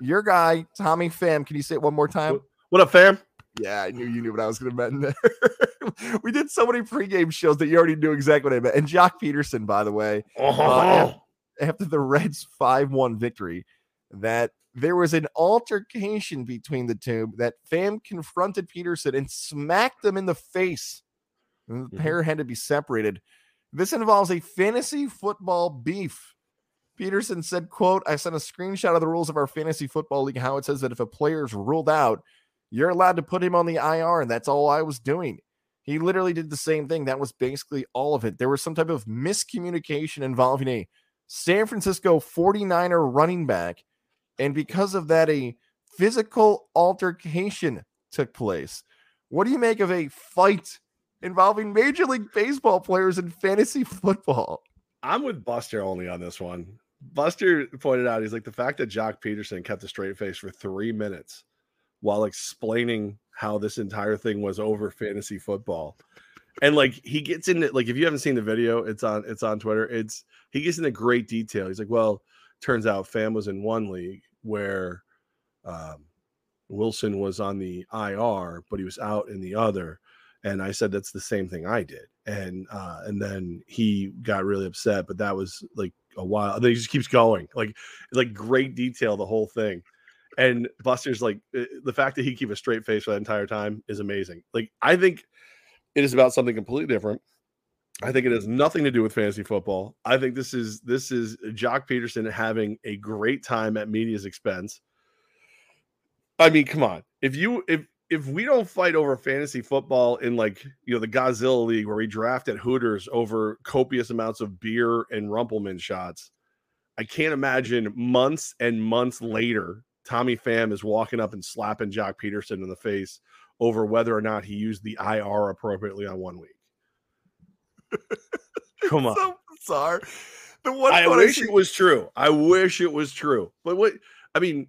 your guy, Tommy Pham. Can you say it one more time? What up, fam? Yeah, I knew you knew what I was going to bet in there. We did so many pregame shows that you already knew exactly what I bet. And Jock Pederson, by the way, oh. uh, after the Reds' five one victory, that there was an altercation between the two, that Pham confronted Pederson and smacked him in the face. And the pair had to be separated. This involves a fantasy football beef. Pederson said, quote, I sent a screenshot of the rules of our fantasy football league, how it says that if a player is ruled out, you're allowed to put him on the I R, and that's all I was doing. He literally did the same thing. That was basically all of it. There was some type of miscommunication involving a San Francisco forty-niner running back, and because of that, a physical altercation took place. What do you make of a fight involving Major League Baseball players in fantasy football? I'm with Buster only on this one. Buster pointed out, he's like, the fact that Jock Pederson kept a straight face for three minutes while explaining how this entire thing was over fantasy football. And like, he gets into, like, if you haven't seen the video, it's on, it's on Twitter. It's, he gets into great detail. He's like, well, turns out Pham was in one league where um, Wilson was on the I R, but he was out in the other. And I said, that's the same thing I did. And uh, and then he got really upset, but that was like a while. And then he just keeps going. Like, like great detail, the whole thing. And Buster's like, the fact that he keep a straight face for that entire time is amazing. Like, I think it is about something completely different. I think it has nothing to do with fantasy football. I think this is this is Jock Pederson having a great time at media's expense. I mean, come on. If you if If we don't fight over fantasy football in, like, you know, the Godzilla League where we draft at Hooters over copious amounts of beer and Rumpleman shots, I can't imagine months and months later, Tommy Pham is walking up and slapping Jock Pederson in the face over whether or not he used the I R appropriately on one week. Come on. So bizarre. The one I wish I it was true. I wish it was true. But what, I mean,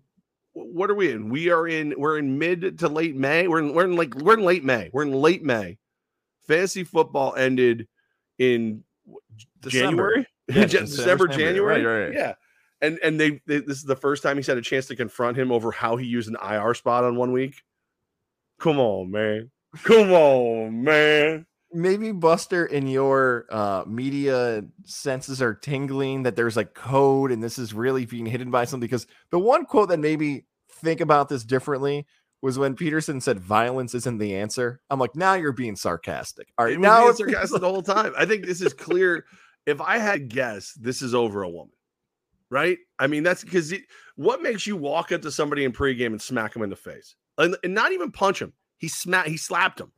what are we in? We are in, we're in mid to late May. We're in, we're in like, we're in late May. We're in late May. Fantasy football ended in December. January, yeah, December, December, January. Right, right. Yeah. And, and they, they, this is the first time he's had a chance to confront him over how he used an I R spot on one week. Come on, man. Come on, man. Maybe Buster, in your uh, media senses are tingling that there's like code and this is really being hidden by something, because the one quote that made me think about this differently was when Pederson said violence isn't the answer. I'm like, now you're being sarcastic. All right. It now it's sarcastic the whole time. I think this is clear. If I had guessed, this is over a woman, right? I mean, that's because what makes you walk up to somebody in pregame and smack him in the face and, and not even punch him. He smacked, he slapped him.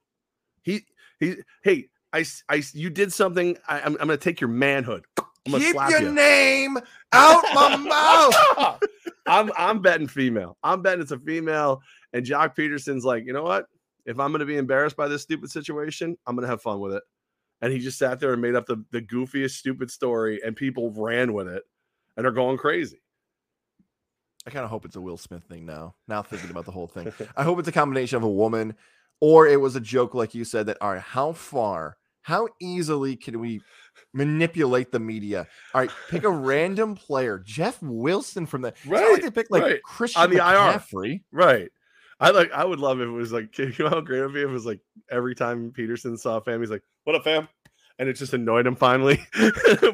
He, He, hey, I, I, you did something. I, I'm, I'm going to take your manhood. I'm gonna Keep slap your you. name out my mouth. I'm, I'm betting female. I'm betting it's a female. And Jock Pederson's like, you know what? If I'm going to be embarrassed by this stupid situation, I'm going to have fun with it. And he just sat there and made up the, the goofiest, stupid story, and people ran with it and are going crazy. I kind of hope it's a Will Smith thing now. Now thinking about the whole thing, I hope it's a combination of a woman. Or it was a joke, like you said, that, all right, how far, how easily can we manipulate the media? All right, pick a random player. Jeff Wilson from the right, it's not like they picked like right. Christian on the McCaffrey. I R. Right. I like I would love if it was like, you know how great it would be if it was like every time Pederson saw Pham, he's like, what up, Pham? And it just annoyed him finally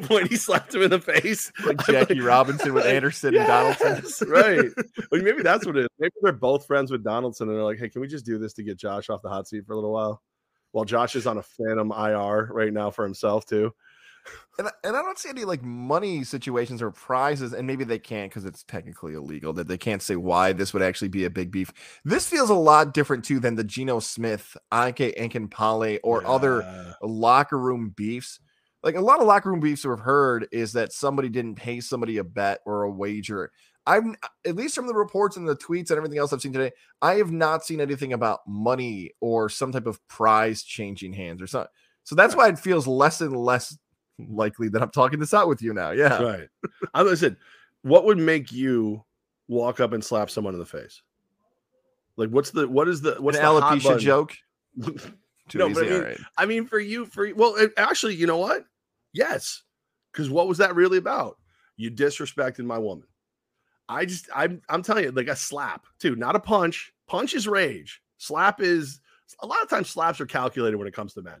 when he slapped him in the face. Like Jackie like, Robinson with like, Anderson yes, and Donaldson. Right. Well, maybe that's what it is. Maybe they're both friends with Donaldson and they're like, hey, can we just do this to get Josh off the hot seat for a little while? While Josh is on a phantom I R right now for himself too. And, and I don't see any like money situations or prizes, and maybe they can't because it's technically illegal that they can't say why this would actually be a big beef. This feels a lot different too than the Geno Smith, Anke Enkepale, or yeah. other locker room beefs. Like a lot of locker room beefs we've heard is that somebody didn't pay somebody a bet or a wager. I've, at least from the reports and the tweets and everything else I've seen today, I have not seen anything about money or some type of prize changing hands or something. So that's why it feels less and less likely that I'm talking this out with you now. Yeah. Right. I listen, what would make you walk up and slap someone in the face? Like what's the, what is the, what's an the alopecia joke? Too no, easy, but I mean, right. I mean, for you, for, well, it, actually, you know what? Yes. Cause what was that really about? You disrespected my woman. I just, I'm, I'm telling you, like a slap too, not a punch, Punch is rage. Slap is, a lot of times slaps are calculated when it comes to men.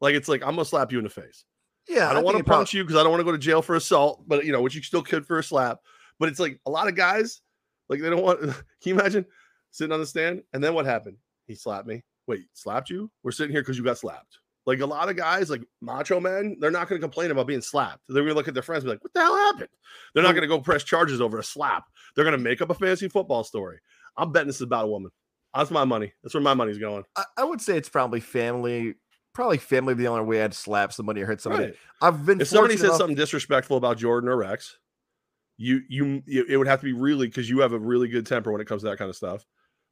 Like, it's like, I'm going to slap you in the face. Yeah. I don't want to punch you because I don't want to go to jail for assault, but, you know, which you still could for a slap. But it's like a lot of guys, like, they don't want, can you imagine sitting on the stand? And then what happened? He slapped me. Wait, slapped you? We're sitting here because you got slapped. Like, a lot of guys, like macho men, they're not going to complain about being slapped. They're going to look at their friends and be like, what the hell happened? They're not going to go press charges over a slap. They're going to make up a fantasy football story. I'm betting this is about a woman. That's my money. That's where my money's going. I, I would say it's probably family. Probably family would be the only way I'd slap somebody or hit somebody. Right. I've been. If somebody said enough- something disrespectful about Jordan or Rex, you you it would have to be really, because you have a really good temper when it comes to that kind of stuff.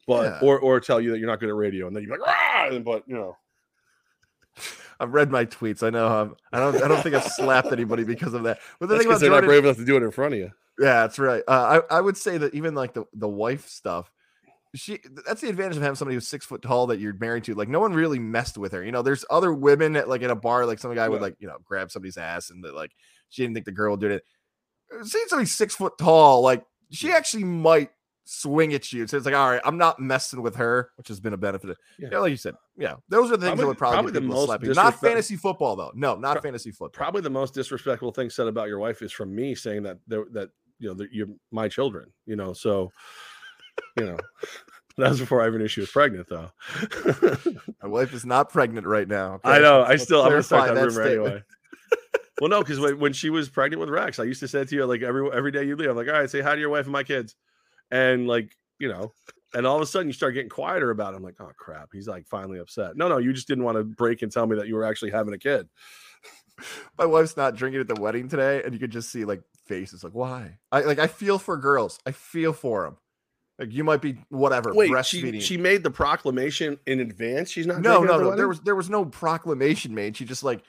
But yeah. or or tell you that you're not good at radio, and then you're like, ah, but you know. I've read my tweets. I know. I'm, I don't. I don't think I've slapped anybody because of that. But the that's thing about they're Jordan, not brave enough to do it in front of you. Yeah, that's right. Uh, I I would say that even like the the wife stuff. She that's the advantage of having somebody who's six foot tall that you're married to. Like, no one really messed with her. You know, there's other women that, like, in a bar, like, some guy yeah. would, like, you know, grab somebody's ass and that, like, she didn't think the girl would do it. Seeing somebody six foot tall, like, she actually might swing at you. So it's like, all right, I'm not messing with her, which has been a benefit. Yeah, yeah, like you said, yeah, those are the things probably, that would probably, probably the most slapping. Not fantasy football though. No, not Pro- fantasy football. Probably the most disrespectful thing said about your wife is from me saying that that you know that you're my children. You know, so. You know, that was before I even knew she was pregnant, though. My wife is not pregnant right now. Okay? I know. Let's I still, I'm going to start that, that rumor anyway. Well, no, because when she was pregnant with Rex, I used to say to you, like, every every day you leave, I'm like, all right, say hi to your wife and my kids. And, like, you know, and all of a sudden you start getting quieter about it. I'm like, oh, crap. He's, like, finally upset. No, no, you just didn't want to break and tell me that you were actually having a kid. My wife's not drinking at the wedding today, and you could just see, like, faces, like, why? I Like, I feel for girls. I feel for them. Like, you might be whatever. Wait, breastfeeding. She, she made the proclamation in advance. She's not. No, no, no. Wedding? There was there was no proclamation made. She just, like,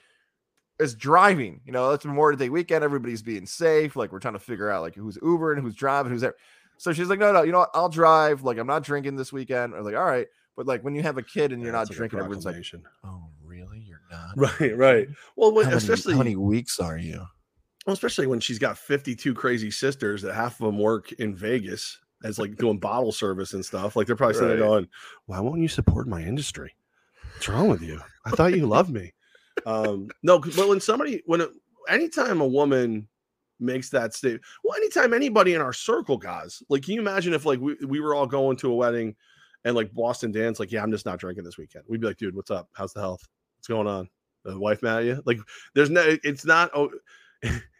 is driving. You know, it's Memorial Day weekend. Everybody's being safe. Like, we're trying to figure out, like, who's Uber and who's driving, who's there. So she's like, no, no. You know what? I'll drive. Like, I'm not drinking this weekend. I was like, all right. But, like, when you have a kid and you're yeah, not drinking, everyone's like, oh, really? You're not. Right, right. Well, when, how especially many, how many weeks are you? Well, especially when she's got fifty-two crazy sisters that half of them work in Vegas. As, like, doing bottle service and stuff. Like, they're probably sitting right. there going, why won't you support my industry? What's wrong with you? I thought you loved me. Um, no, but when somebody, when it, anytime a woman makes that statement, well, anytime anybody in our circle, guys, like, can you imagine if, like, we, we were all going to a wedding and, like, Boston Dan's like, yeah, I'm just not drinking this weekend. We'd be like, dude, what's up? How's the health? What's going on? The wife mad at you? Like, there's no, it's not, oh,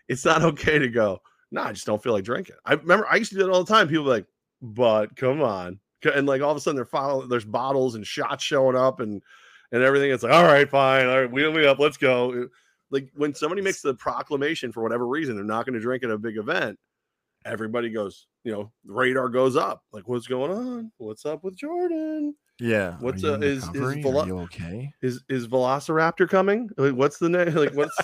it's not okay to go, no, nah, I just don't feel like drinking. I remember I used to do it all the time. People were like, but come on. And, like, all of a sudden they're following, there's bottles and shots showing up and, and everything. It's like, all right, fine. All right, wheel me up. Let's go. Like, when somebody makes the proclamation for whatever reason, they're not going to drink at a big event. Everybody goes, you know, the radar goes up. Like, what's going on? What's up with Jordan? Yeah. What's uh, is, is, Velo- Are you okay? is, is Velociraptor coming? Like, what's the name? Like, what's,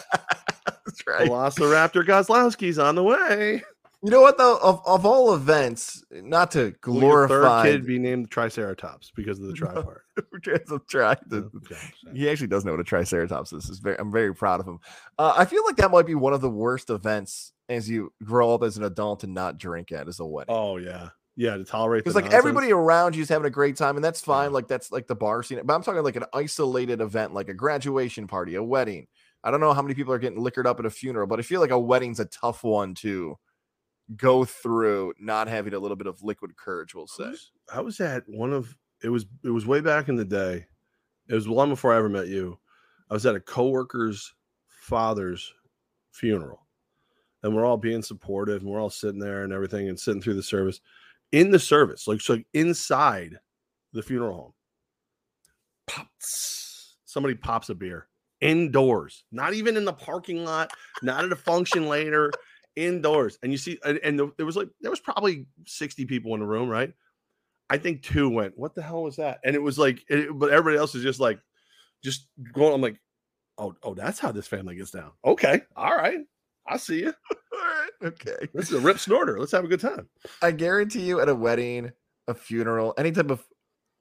that's right. Velociraptor Gosloski's on the way. You know what, though? Of of all events, not to glorify... Will your third kid be named Triceratops because of the tri part? tri- the, okay. He actually does know what a Triceratops is. It's very, I'm very proud of him. Uh, I feel like that might be one of the worst events as you grow up as an adult and not drink at is a wedding. Oh, yeah. Yeah, to tolerate Because, like, nonsense. Everybody around you is having a great time, and that's fine. Yeah. Like, that's, like, the bar scene. But I'm talking, like, an isolated event, like a graduation party, a wedding. I don't know how many people are getting liquored up at a funeral, but I feel like a wedding's a tough one to go through not having a little bit of liquid courage, we'll say. I was, I was at one of it was it was way back in the day. It was long before I ever met you. I was at a coworker's father's funeral, and we're all being supportive, and we're all sitting there and everything, and sitting through the service in the service, like so inside the funeral home. Pops, somebody pops a beer. Indoors, not even in the parking lot, not at a function later, indoors. And you see, and, and the, there was like, there was probably sixty people in the room, right? I think two went, what the hell was that? And it was like, it, but everybody else is just like, just going, I'm like, oh, oh, that's how this family gets down. Okay. All right. I see you. All right. Okay. This is a rip snorter. Let's have a good time. I guarantee you at a wedding, a funeral, any type of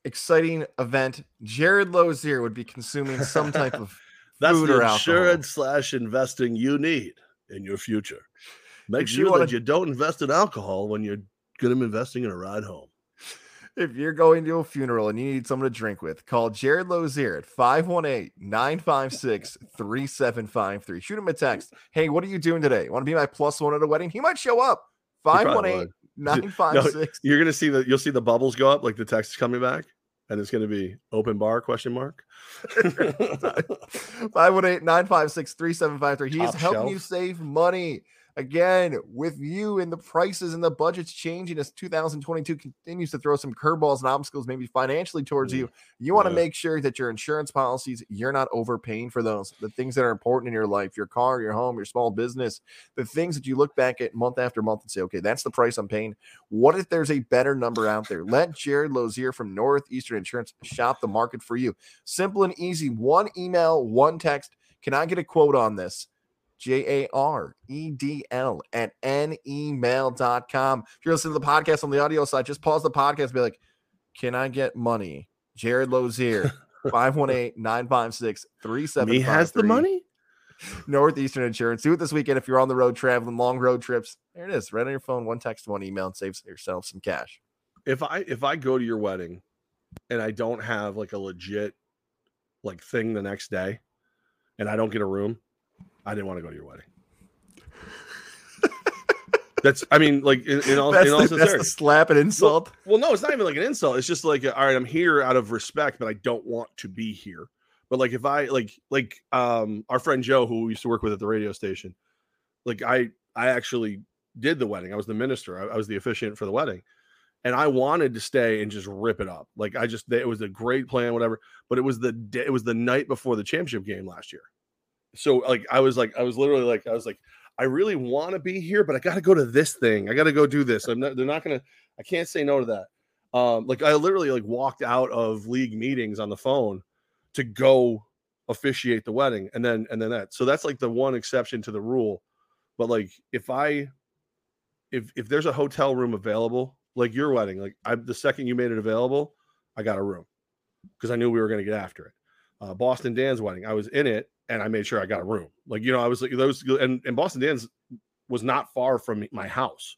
exciting event, Jared Lozier would be consuming some type of that's food the insurance slash investing you need in your future. Make if sure you wanna... that you don't invest in alcohol when you're going to be investing in a ride home. If you're going to a funeral and you need someone to drink with, call Jared Lozier at five one eight, nine five six, three seven five three. Shoot him a text. Hey, what are you doing today? Want to be my plus one at a wedding? He might show up. five one eight, nine five six. You're going to see the, you'll see the bubbles go up, like the text is coming back. And it's going to be open bar, question mark. five one eight, nine five six, three seven five three. He is helping you save money. Again, with you and the prices and the budgets changing as two thousand twenty-two continues to throw some curveballs and obstacles maybe financially towards yeah. you, you want to yeah. make sure that your insurance policies, you're not overpaying for those. The things that are important in your life, your car, your home, your small business, the things that you look back at month after month and say, okay, that's the price I'm paying. What if there's a better number out there? Let Jared Lozier from Northeastern Insurance shop the market for you. Simple and easy. One email, one text. Can I get a quote on this? J A R E D L at N email dot com. If you're listening to the podcast on the audio side, just pause the podcast and be like, can I get money? Jared Lozier, five one eight, nine five six, three seven five three. He has the money? Northeastern Insurance. Do it this weekend if you're on the road traveling, long road trips. There it is. Right on your phone, one text, one email, and saves yourself some cash. If I if I go to your wedding and I don't have like a legit like thing the next day and I don't get a room, I didn't want to go to your wedding. That's, I mean, like, in, in all, that's in all the, sincerity. That's the slap and insult. Well, well, no, it's not even like an insult. It's just like, all right, I'm here out of respect, but I don't want to be here. But like, if I, like, like um, our friend Joe, who we used to work with at the radio station, like, I, I actually did the wedding. I was the minister. I, I was the officiant for the wedding. And I wanted to stay and just rip it up. Like, I just, it was a great plan, whatever. But it was the day, it was the night before the championship game last year. So like I was like I was literally like I was like I really want to be here, but I got to go to this thing. I got to go do this. I'm not, they're not gonna. I can't say no to that. Um, like I literally like walked out of league meetings on the phone to go officiate the wedding, and then and then that. So that's like the one exception to the rule. But like if I if if there's a hotel room available, like your wedding, like I the second you made it available, I got a room because I knew we were gonna get after it. Uh, Boston Dan's wedding, I was in it. And I made sure I got a room. Like, you know, I was like those and, and Boston Dan's was not far from my house,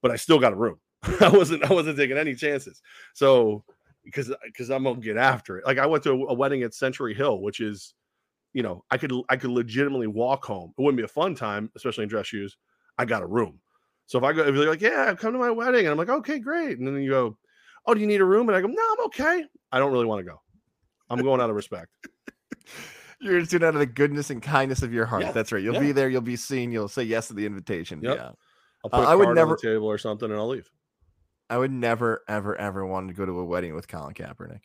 but I still got a room. I wasn't, I wasn't taking any chances. So because, because I'm going to get after it. Like I went to a, a wedding at Century Hill, which is, you know, I could, I could legitimately walk home. It wouldn't be a fun time, especially in dress shoes. I got a room. So if I go, if they're like, yeah, come to my wedding. And I'm like, okay, great. And then you go, oh, do you need a room? And I go, no, I'm okay. I don't really want to go. I'm going out of respect. You're just doing it out of the goodness and kindness of your heart. Yeah. That's right. You'll yeah. be there. You'll be seen. You'll say yes to the invitation. Yep. Yeah. I'll put uh, a I would never on the table or something, and I'll leave. I would never, ever, ever want to go to a wedding with Colin Kaepernick.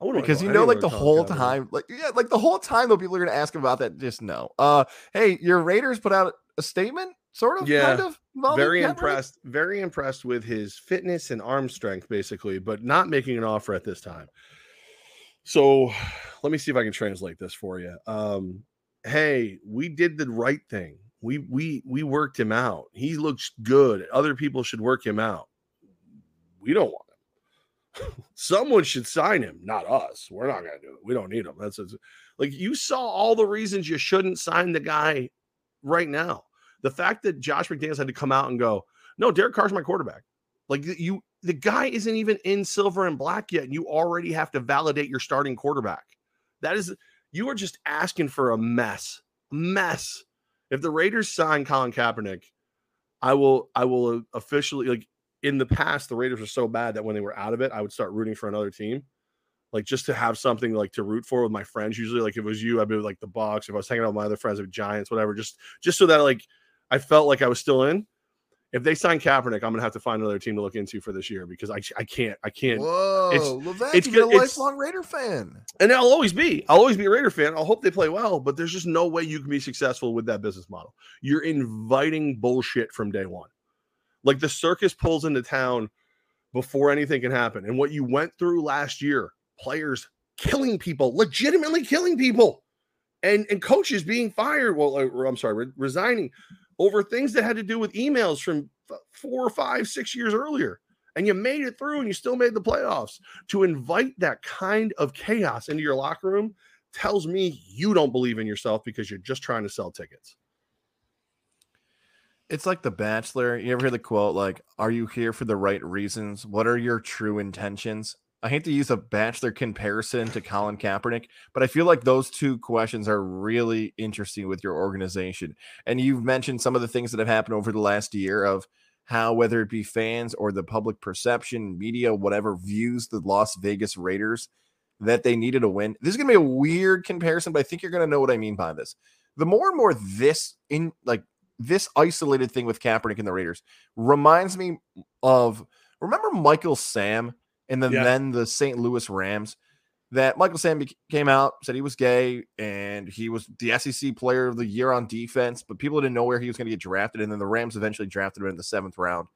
I wouldn't because you know, like the whole Kaepernick. time, like yeah, like the whole time, though, people are going to ask him about that. Just no. Uh, hey, your Raiders put out a statement, sort of, yeah, kind of. Very impressed. Very impressed with his fitness and arm strength, basically, but not making an offer at this time. So let me see if I can translate this for you. Um, hey, we did the right thing. We we we worked him out. He looks good. Other people should work him out. We don't want him. Someone should sign him, not us. We're not going to do it. We don't need him. That's it's, like you saw all the reasons you shouldn't sign the guy right now. The fact that Josh McDaniels had to come out and go, no, Derek Carr's my quarterback. Like you. The guy isn't even in silver and black yet, and you already have to validate your starting quarterback. That is, you are just asking for a mess. Mess. If the Raiders sign Colin Kaepernick, I will, I will officially, like in the past, the Raiders were so bad that when they were out of it, I would start rooting for another team. Like just to have something like to root for with my friends. Usually, like if it was you, I'd be like the Bucks. If I was hanging out with my other friends, I'd be Giants, whatever. Just, just so that like I felt like I was still in. If they sign Kaepernick, I'm going to have to find another team to look into for this year because I I can't. I can't. Whoa, Levesque, it's, you're it's, a lifelong Raider fan. And I'll always be. I'll always be a Raider fan. I'll hope they play well, but there's just no way you can be successful with that business model. You're inviting bullshit from day one. Like the circus pulls into town before anything can happen. And what you went through last year, players killing people, legitimately killing people, and, and coaches being fired. Well, I'm sorry, re- resigning. Over things that had to do with emails from four, five, six years earlier. And you made it through and you still made the playoffs. To invite that kind of chaos into your locker room tells me you don't believe in yourself because you're just trying to sell tickets. it's like The Bachelor. You ever hear the quote, like, are you here for the right reasons? What are your true intentions? I hate to use a Bachelor comparison to Colin Kaepernick, but I feel like those two questions are really interesting with your organization. And you've mentioned some of the things that have happened over the last year of how, whether it be fans or the public perception, media, whatever, views the Las Vegas Raiders, that they needed a win. This is going to be a weird comparison, but I think you're going to know what I mean by this. The more and more this in like this isolated thing with Kaepernick and the Raiders reminds me of, remember Michael Sam and then, yeah. then the Saint Louis Rams, that Michael Sam came out, said he was gay, and he was the S E C player of the year on defense, but people didn't know where he was going to get drafted, and then the Rams eventually drafted him in the seventh round.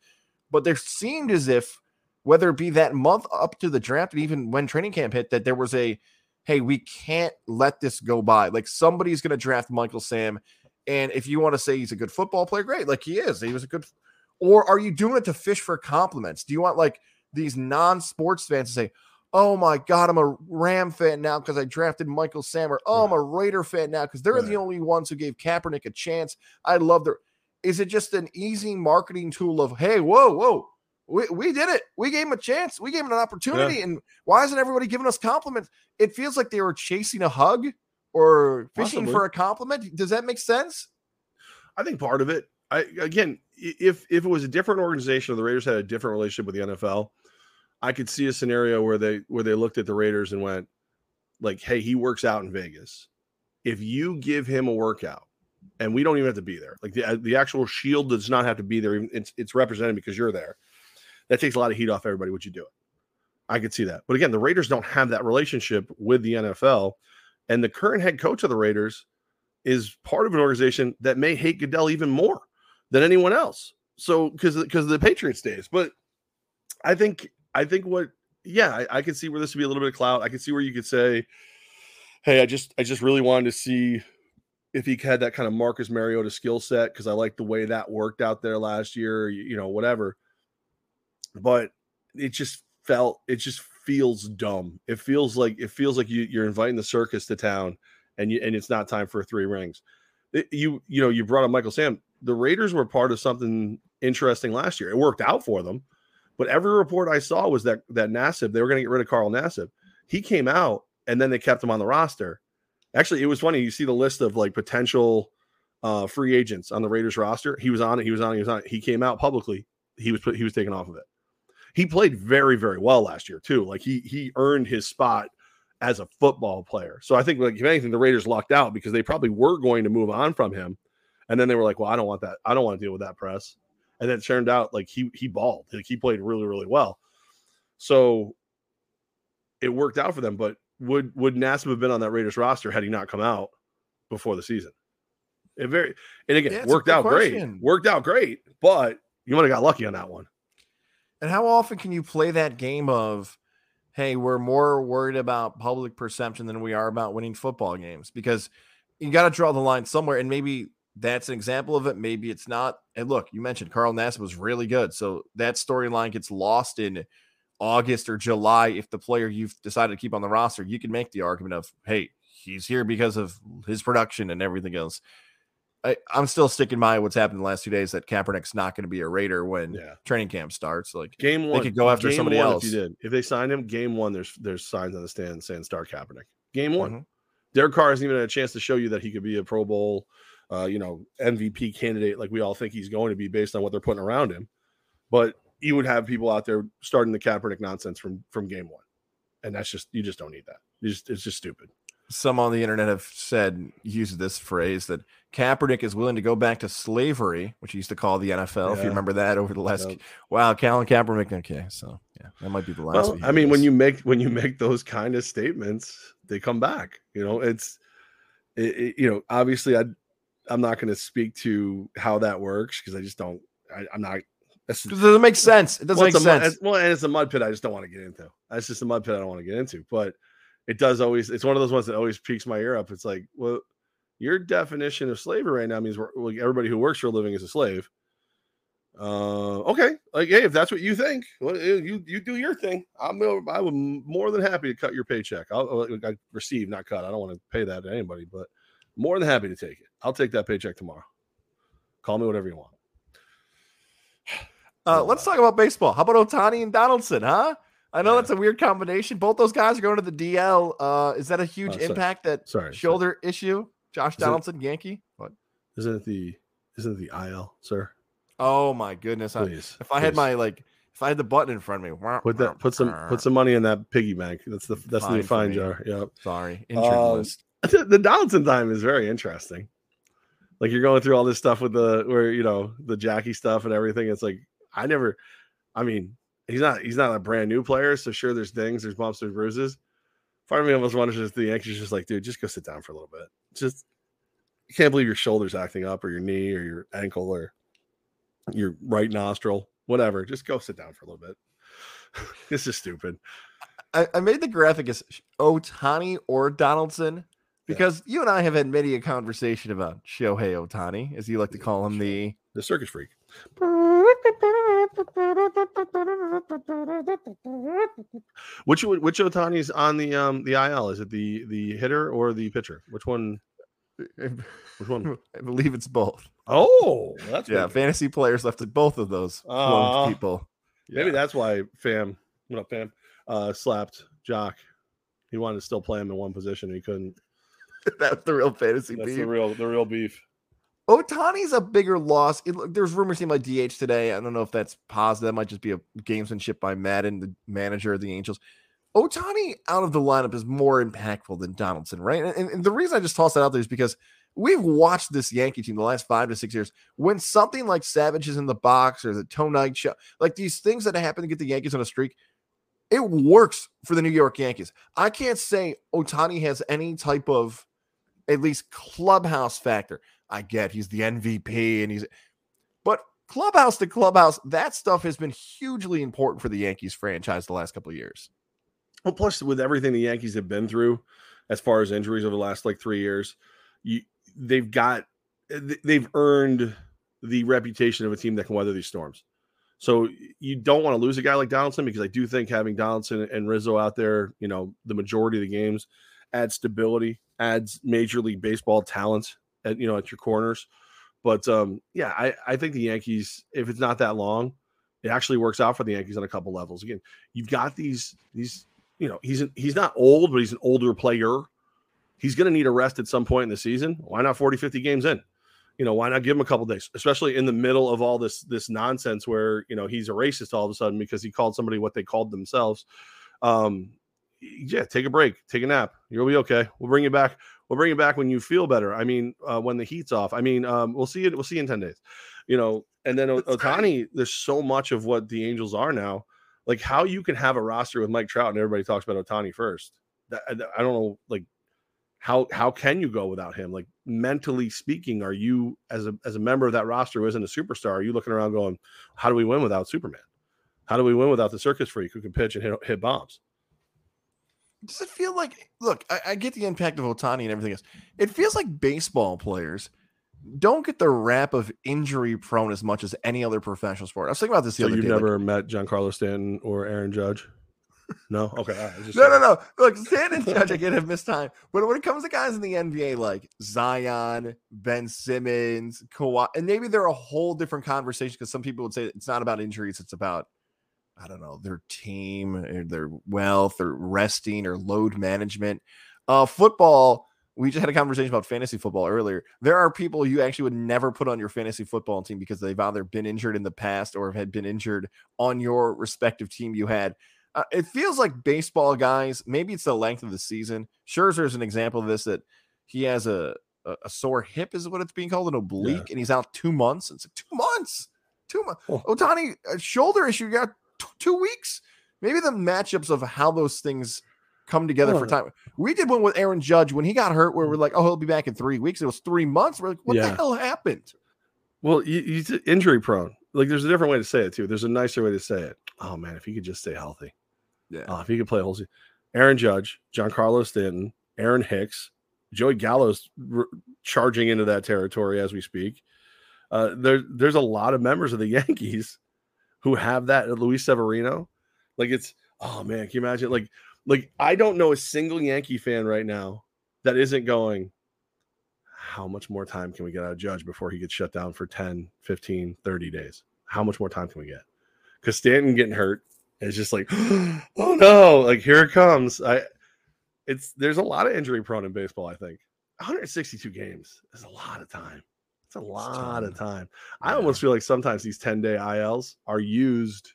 But there seemed as if, whether it be that month up to the draft and even when training camp hit, that there was a, hey, we can't let this go by. Like, somebody's going to draft Michael Sam, and if you want to say he's a good football player, great. Like, he is. He was a good – or are you doing it to fish for compliments? Do you want, like – these non-sports fans to say, oh my God, I'm a Ram fan now because I drafted Michael Sam, or oh, I'm a Raider fan now because they're right. the only ones who gave Kaepernick a chance. I love their – is it just an easy marketing tool of, hey, whoa, whoa, we, we did it. We gave him a chance. We gave him an opportunity, yeah. and why isn't everybody giving us compliments? It feels like they were chasing a hug or fishing Possibly. for a compliment. Does that make sense? I think part of it, I again, if if it was a different organization or the Raiders had a different relationship with the N F L – I could see a scenario where they where they looked at the Raiders and went, like, hey, he works out in Vegas. If you give him a workout, and we don't even have to be there, like the, the actual shield does not have to be there. It's, it's represented because you're there. That takes a lot of heat off everybody. Would you do it? I could see that. But again, the Raiders don't have that relationship with the N F L. And the current head coach of the Raiders is part of an organization that may hate Goodell even more than anyone else. So because because of the Patriots days. But I think... I think what, yeah, I, I could see where this would be a little bit of clout. I could see where you could say, hey, I just I just really wanted to see if he had that kind of Marcus Mariota skill set because I like the way that worked out there last year, you, you know, whatever. But it just felt, it just feels dumb. It feels like, it feels like you, you're inviting the circus to town and you, and it's not time for three rings. It, you, you know, you brought up Michael Sam. The Raiders were part of something interesting last year. It worked out for them. But every report I saw was that that Nassib, they were going to get rid of Carl Nassib. He came out, and then they kept him on the roster. Actually, it was funny. You see the list of like potential uh, free agents on the Raiders roster. He was on it. He was on it. He was on it. He came out publicly. He was put, he was taken off of it. He played very, very well last year too. Like he he earned his spot as a football player. So I think, like, if anything, the Raiders lucked out because they probably were going to move on from him, and then they were like, well, I don't want that. I don't want to deal with that press. And then it turned out like he he balled. Like he played really, really well. So it worked out for them. But would would Nassib have been on that Raiders roster had he not come out before the season? It very and again, yeah, worked out question. great. Worked out great, but you might have got lucky on that one. And how often can you play that game of, hey, we're more worried about public perception than we are about winning football games? Because you got to draw the line somewhere, and maybe that's an example of it. Maybe it's not. And look, you mentioned Carl Nassib was really good. So that storyline gets lost in August or July. If the player you've decided to keep on the roster, you can make the argument of, hey, he's here because of his production and everything else. I, I'm still sticking by what's happened the last two days that Kaepernick's not going to be a Raider when yeah. training camp starts. Like game one, they could go after somebody else. If, you did. if they signed him, game one, there's there's signs on the stand saying start Kaepernick. Game one, mm-hmm. Derek Carr hasn't even had a chance to show you that he could be a Pro Bowl. Uh, you know, M V P candidate like we all think he's going to be based on what they're putting around him. But you would have people out there starting the Kaepernick nonsense from from game one. And that's just, you just don't need that. It's just, it's just stupid. Some on the internet have said, used this phrase that Kaepernick is willing to go back to slavery, which he used to call the N F L, yeah. if you remember that over the last, yeah. wow, Colin Kaepernick, okay, so yeah, that might be the last. Well, I mean, when you make, when you make those kind of statements, they come back. You know, it's, it, it, you know, obviously I'd, I'm not going to speak to how that works because I just don't. I, I'm not. It doesn't make sense. It doesn't well, make sense. Mud, well, and it's a mud pit I just don't want to get into. That's just a mud pit I don't want to get into. But it does always. It's one of those ones that always peaks my ear up. It's like, well, your definition of slavery right now means we're, like, everybody who works for a living is a slave. Uh, okay, like, hey, if that's what you think, well, you you do your thing. I'm I would more than happy to cut your paycheck. I'll I receive, not cut. I don't want to pay that to anybody, but more than happy to take it. I'll take that paycheck tomorrow. Call me whatever you want. Uh, let's talk about baseball. How about Ohtani and Donaldson, huh? I know yeah. that's a weird combination. Both those guys are going to the D L. Uh, is that a huge oh, sorry. impact, that sorry, shoulder sorry. issue? Josh Donaldson, isn't, Yankee? What? Isn't it the isn't it the I L, sir? Oh my goodness. Please, I, if I please. had my like if I had the button in front of me. Put that put some put some money in that piggy bank. That's the that's fine the new fine jar. Yep. Sorry. Um, list. The Donaldson time is very interesting. Like, you're going through all this stuff with the where you know the Jackie stuff and everything. It's like I never I mean He's not he's not a brand new player, so sure, there's dings, there's bumps, there's bruises. Part of me almost wonders if the Yankees just like, dude, just go sit down for a little bit. Just, you can't believe your shoulder's acting up, or your knee, or your ankle, or your right nostril, whatever. Just go sit down for a little bit. This is stupid. I, I made the graphic as Ohtani or Donaldson because yeah. you and I have had many a conversation about Shohei Ohtani, as you like to call him, the the circus freak. Which which Ohtani's on the um the I L? Is it the the hitter or the pitcher? Which one? Which one? I believe it's both. Oh, that's yeah. Fantasy players left both of those uh, people. Maybe yeah. that's why Pham, what up, Pham? Uh, slapped Jock. He wanted to still play him in one position. And he couldn't. That's the real fantasy. That's beef. the real the real beef. Ohtani's a bigger loss. It, there's rumors he might D H today. I don't know if that's positive. That might just be a gamesmanship by Madden, the manager of the Angels. Ohtani out of the lineup is more impactful than Donaldson, right? And, and the reason I just tossed that out there is because we've watched this Yankee team the last five to six years when something like Savage is in the box or the Toe Night show, like these things that happen to get the Yankees on a streak, it works for the New York Yankees. I can't say Ohtani has any type of at least clubhouse factor. I get he's the M V P and he's, but clubhouse to clubhouse, that stuff has been hugely important for the Yankees franchise the last couple of years. Well, plus with everything the Yankees have been through, as far as injuries over the last like three years, you they've got, they've earned the reputation of a team that can weather these storms. So you don't want to lose a guy like Donaldson, because I do think having Donaldson and Rizzo out there, you know, the majority of the games, adds stability, adds Major League Baseball talent at, you know, at your corners. But um, yeah, I, I think the Yankees, if it's not that long, it actually works out for the Yankees on a couple levels. Again, you've got these, these, you know, he's, he's not old, but he's an older player. He's going to need a rest at some point in the season. Why not forty, fifty games in? You know, why not give him a couple days, especially in the middle of all this, this nonsense where, you know, he's a racist all of a sudden because he called somebody what they called themselves. Um, yeah, take a break, take a nap. You'll be okay. We'll bring you back. We'll bring you back when you feel better. I mean, uh, when the heat's off. I mean, um, we'll see it. We'll see you in ten days, you know. And then o- Ohtani, there's so much of what the Angels are now. Like, how you can have a roster with Mike Trout and everybody talks about Ohtani first. That, I, I don't know. Like, how how can you go without him? Like, mentally speaking, are you as a as a member of that roster who isn't a superstar? Are you looking around going, how do we win without Superman? How do we win without the circus freak who can pitch and hit hit bombs? Does it feel like, look, I, I get the impact of Ohtani and everything else. It feels like baseball players don't get the rap of injury prone as much as any other professional sport. I was thinking about this the so other day. So you've never like, met Giancarlo Stanton or Aaron Judge? No? Okay. Right, just no, no, no. Look, Stanton and Judge, I get have missed time. But when it comes to guys in the N B A like Zion, Ben Simmons, Kawhi, and maybe they're a whole different conversation because some people would say it's not about injuries, it's about, I don't know, their team or their wealth or resting or load management. Uh, football, we just had a conversation about fantasy football earlier. There are people you actually would never put on your fantasy football team because they've either been injured in the past or had been injured on your respective team you had. Uh, it feels like baseball guys, maybe it's the length of the season. Scherzer is an example of this, that he has a, a, a sore hip is what it's being called, an oblique, yeah. and he's out two months. It's like two months, two months. Oh. Ohtani, a shoulder issue, got two weeks. Maybe the matchups of how those things come together for time. We did one with Aaron Judge when he got hurt where we're like, oh, he'll be back in three weeks. It was three months. We're like, what yeah. the hell happened? Well, he's injury prone. Like, there's a different way to say it, too. There's a nicer way to say it. Oh, man, if he could just stay healthy. Yeah. Oh, if he could play a whole season. Aaron Judge, Giancarlo Stanton, Aaron Hicks, Joey Gallo's r- charging into that territory as we speak. Uh, there, there's a lot of members of the Yankees who have that. Luis Severino, like, it's, oh man, can you imagine? Like, like I don't know a single Yankee fan right now that isn't going, how much more time can we get out of Judge before he gets shut down for ten, fifteen, thirty days? How much more time can we get? because Stanton getting hurt is just like, oh no, like here it comes. I, it's there's a lot of injury prone in baseball. I think one hundred sixty-two games is a lot of time. It's a lot of time. Yeah. I almost feel like sometimes these ten-day I Ls are used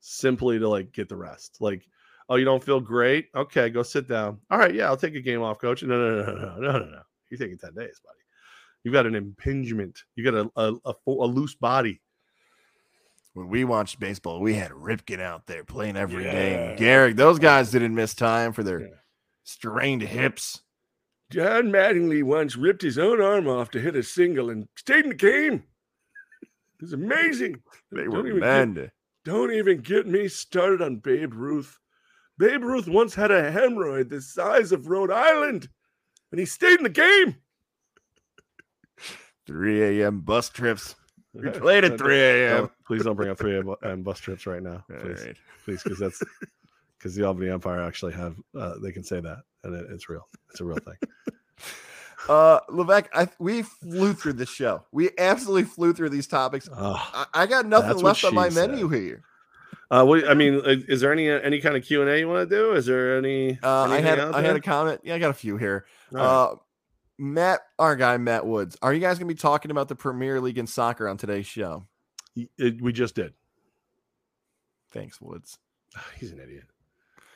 simply to like get the rest. Like, oh, you don't feel great? Okay, go sit down. All right, yeah, I'll take a game off, coach. No, no, no, no, no, no, no. You're taking ten days, buddy. You've got an impingement. You got a a, a a loose body. When we watched baseball, we had Ripken out there playing every yeah. day. Garrick, those guys didn't miss time for their yeah. strained hips. John Mattingly once ripped his own arm off to hit a single and stayed in the game. It was amazing. They were mad. Don't even get me started on Babe Ruth. Babe Ruth once had a hemorrhoid the size of Rhode Island, and he stayed in the game. three a.m. bus trips. We played at three a.m. Please don't bring up three a.m. bus trips right now. Please, right. please, because that's because the Albany Empire actually have uh, they can say that, and it, it's real. It's a real thing. uh, Levesque, I, we flew through this show. We absolutely flew through these topics. Oh, I, I got nothing left on my said. menu here. Uh, what, I mean, is there any any kind of Q and A you want to do? Is there any? Uh, I had I had a comment. Yeah, I got a few here. Right. Uh, Matt, our guy, Matt Woods. Are you guys going to be talking about the Premier League in soccer on today's show? It, it, we just did. Thanks, Woods. He's an idiot.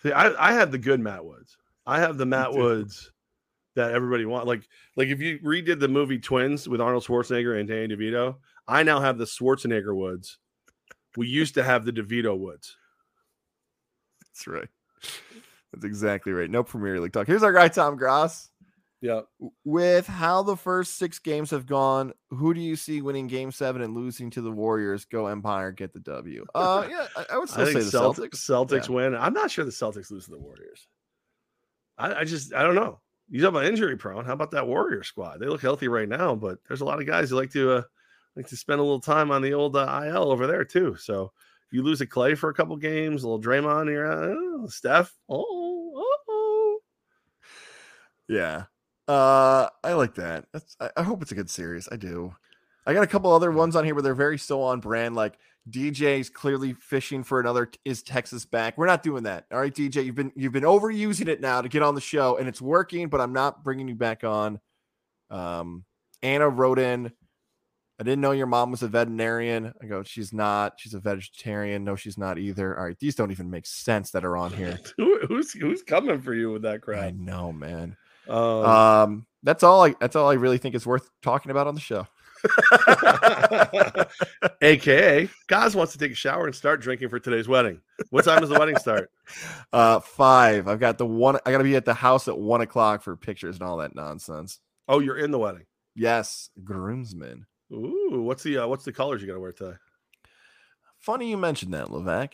See, I, I have the good Matt Woods. I have the Matt Woods that everybody wants. Like, like if you redid the movie Twins with Arnold Schwarzenegger and Danny DeVito, I now have the Schwarzenegger Woods. We used to have the DeVito Woods. That's right. That's exactly right. No Premier League talk. Here's our guy, Tom Gross. Yeah. With how the first six games have gone, who do you see winning game seven and losing to the Warriors? Go Empire, get the W. Uh, yeah, I, I would still I say the Celtics. Celtics yeah. win. I'm not sure the Celtics lose to the Warriors. I, I just, I don't know. You talk about injury prone. How about that Warrior squad? They look healthy right now, but there's a lot of guys who like to, uh, like to spend a little time on the old uh, I L over there too. So if you lose a Clay for a couple games, a little Draymond here, uh, Steph. Oh, oh, yeah. Uh, I like that. That's, I, I hope it's a good series. I do. I got a couple other ones on here where they're very so on brand. Like D J's clearly fishing for another. Is Texas back? We're not doing that. All right, D J, you've been you've been overusing it now to get on the show, and it's working. But I'm not bringing you back on. Um, Anna wrote in. I didn't know your mom was a veterinarian. I go, she's not. She's a vegetarian. No, she's not either. All right, these don't even make sense that are on here. Who, who's who's coming for you with that crap? I know, man. Um, um that's all I that's all I really think is worth talking about on the show. A K A Gaz wants to take a shower and start drinking for today's wedding. What time does the wedding start? Uh five. I've got the one I gotta be at the house at one o'clock for pictures and all that nonsense. Oh, you're in the wedding? Yes, groomsman. Ooh, what's the uh, what's the colors you gotta wear today? Funny you mentioned that, Levac.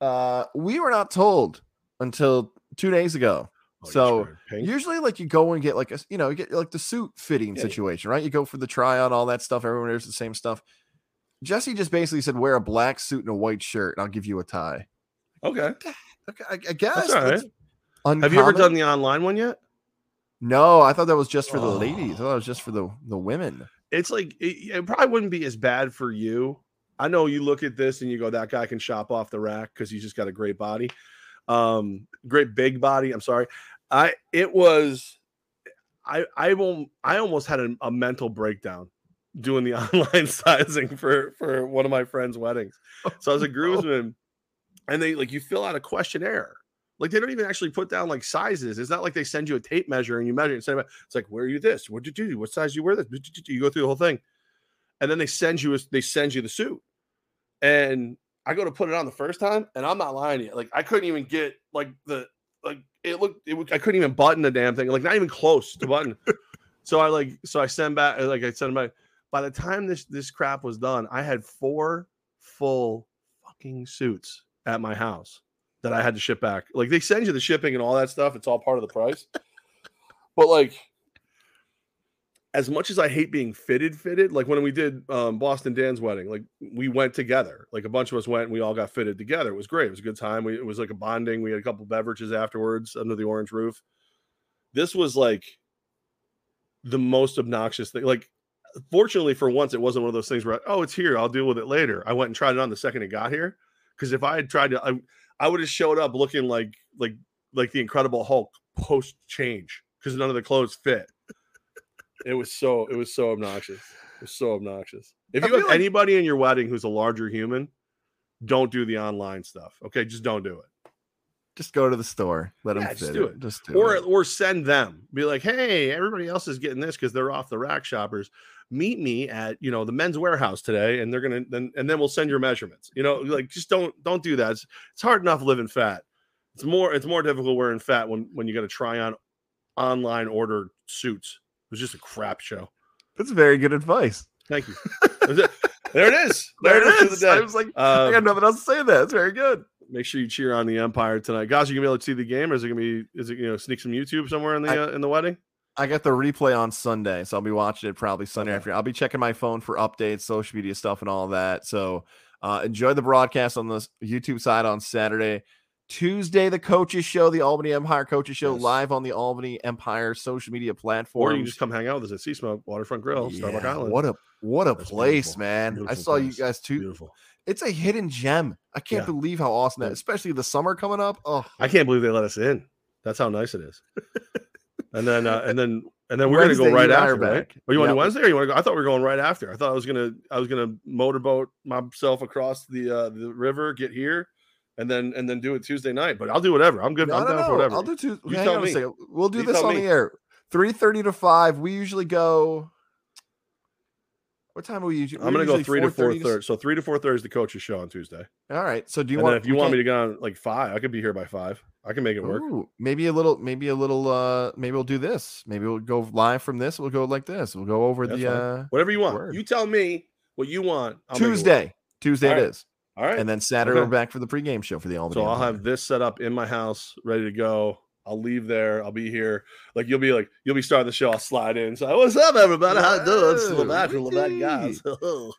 Uh we were not told until two days ago. Oh, so usually like you go and get like a, you know, you get like the suit fitting yeah, situation, yeah. right? You go for the tryout, all that stuff. Everyone wears the same stuff. Jesse just basically said, wear a black suit and a white shirt and I'll give you a tie. Okay. Okay. I, I guess. That's all right. That's uncommon. Have you ever done the online one yet? No, I thought that was just for oh. the ladies. I thought it was just for the, the women. It's like, it, it probably wouldn't be as bad for you. I know you look at this and you go, that guy can shop off the rack because he's just got a great body. Um, great big body. I'm sorry. I it was I I won't I almost had a, a mental breakdown doing the online sizing for for one of my friends' weddings. So I was a groomsman, and they like you fill out a questionnaire. Like they don't even actually put down like sizes. It's not like they send you a tape measure and you measure it and send it back. It's like, where are you this? What did you do? What size you wear this? You go through the whole thing, and then they send you a, they send you the suit, and I go to put it on the first time, and I'm not lying to you. Like I couldn't even get like the like. It looked, it, I couldn't even button the damn thing, like not even close to button. so I like, so I send back, like I sent back. By the time this this crap was done, I had four full fucking suits at my house that I had to ship back. Like they send you the shipping and all that stuff; it's all part of the price. But like, as much as I hate being fitted, fitted, like when we did um, Boston Dan's wedding, like we went together, like a bunch of us went and we all got fitted together. It was great. It was a good time. We, it was like a bonding. We had a couple beverages afterwards under the orange roof. This was like the most obnoxious thing. Like, fortunately for once, it wasn't one of those things where, oh, it's here, I'll deal with it later. I went and tried it on the second it got here Because if I had tried to, I, I would have showed up looking like like like the Incredible Hulk post change, because none of the clothes fit. It was so it was so obnoxious. It was so obnoxious. If you have like... anybody in your wedding who's a larger human, don't do the online stuff. Okay, just don't do it. Just go to the store. Let yeah, them just fit do it. it. Just do or, it. Or send them. Be like, hey, everybody else is getting this because they're off the rack shoppers. Meet me at, you know, the Men's Warehouse today, and they're gonna then and then we'll send your measurements. You know, like just don't don't do that. It's, it's hard enough living fat. It's more it's more difficult wearing fat when when you got to try on online ordered suits. It was just a crap show. That's very good advice. Thank you. There it is. There, there it is. is. I was like, um, I got nothing else to say. That's very good. Make sure you cheer on the Empire tonight, guys. Are you gonna be able to see the game, or is it gonna be? Is it you know sneak some YouTube somewhere in the I, uh, in the wedding? I got the replay on Sunday, so I'll be watching it probably Sunday okay. afternoon. I'll be checking my phone for updates, social media stuff, and all that. So uh, enjoy the broadcast on the YouTube side on Saturday. Tuesday, the coaches show, the Albany Empire coaches show, yes. live on the Albany Empire social media platform. Or you can just come hang out with us at Sea Smoke Waterfront Grill, yeah, Starbuck Island. What a what a That's place, beautiful. man! Beautiful I saw place. you guys too. Beautiful. It's a hidden gem. I can't yeah. believe how awesome that is, especially the summer coming up. Oh, I can't believe they let us in. That's how nice it is. And then, uh, and then, and then we're Wednesday, gonna go right after. Right? Oh, you want to yeah. Wednesday? Or you want to go? I thought we were going right after. I thought I was gonna, I was gonna motorboat myself across the uh, the river, get here, and then, and then do it Tuesday night. But I'll do whatever. I'm good. No, I'm no, down no. for whatever. I'll do Tuesday. You Hang tell on me. A second. We'll do you this on me. the air. Three thirty to five. We usually go. What time are we usually? I'm going to go three to four thirty. So three to four thirty is the coach's show on Tuesday. All right. So do you and want? If you want me to go on like five, I could be here by five. I can make it work. Ooh, maybe a little. Maybe a little. Uh, maybe we'll do this. Maybe we'll go live from this. We'll go like this. We'll go over That's the uh, whatever you want. Word. You tell me what you want. I'll Tuesday. Tuesday All right. it is. All right. And then Saturday okay. we're back for the pregame show for the Albany. So I'll Empire. have this set up in my house, ready to go. I'll leave there. I'll be here. Like you'll be like you'll be starting the show. I'll slide in. So what's up, everybody? How you doing? It's LeBat from LeBat guys. all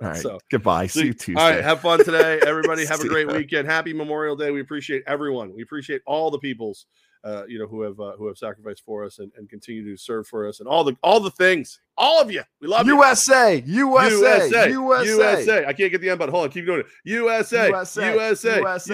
right. So, goodbye. See you Tuesday. All right. Have fun today, everybody. Have a great weekend. Happy Memorial Day. We appreciate everyone. We appreciate all the peoples, uh, you know, who have uh, who have sacrificed for us and, and continue to serve for us and all the all the things. All of you. We love you. USA. USA. USA. USA. USA. I can't get the end, but hold on. Keep doing it. USA. USA. USA. USA. USA.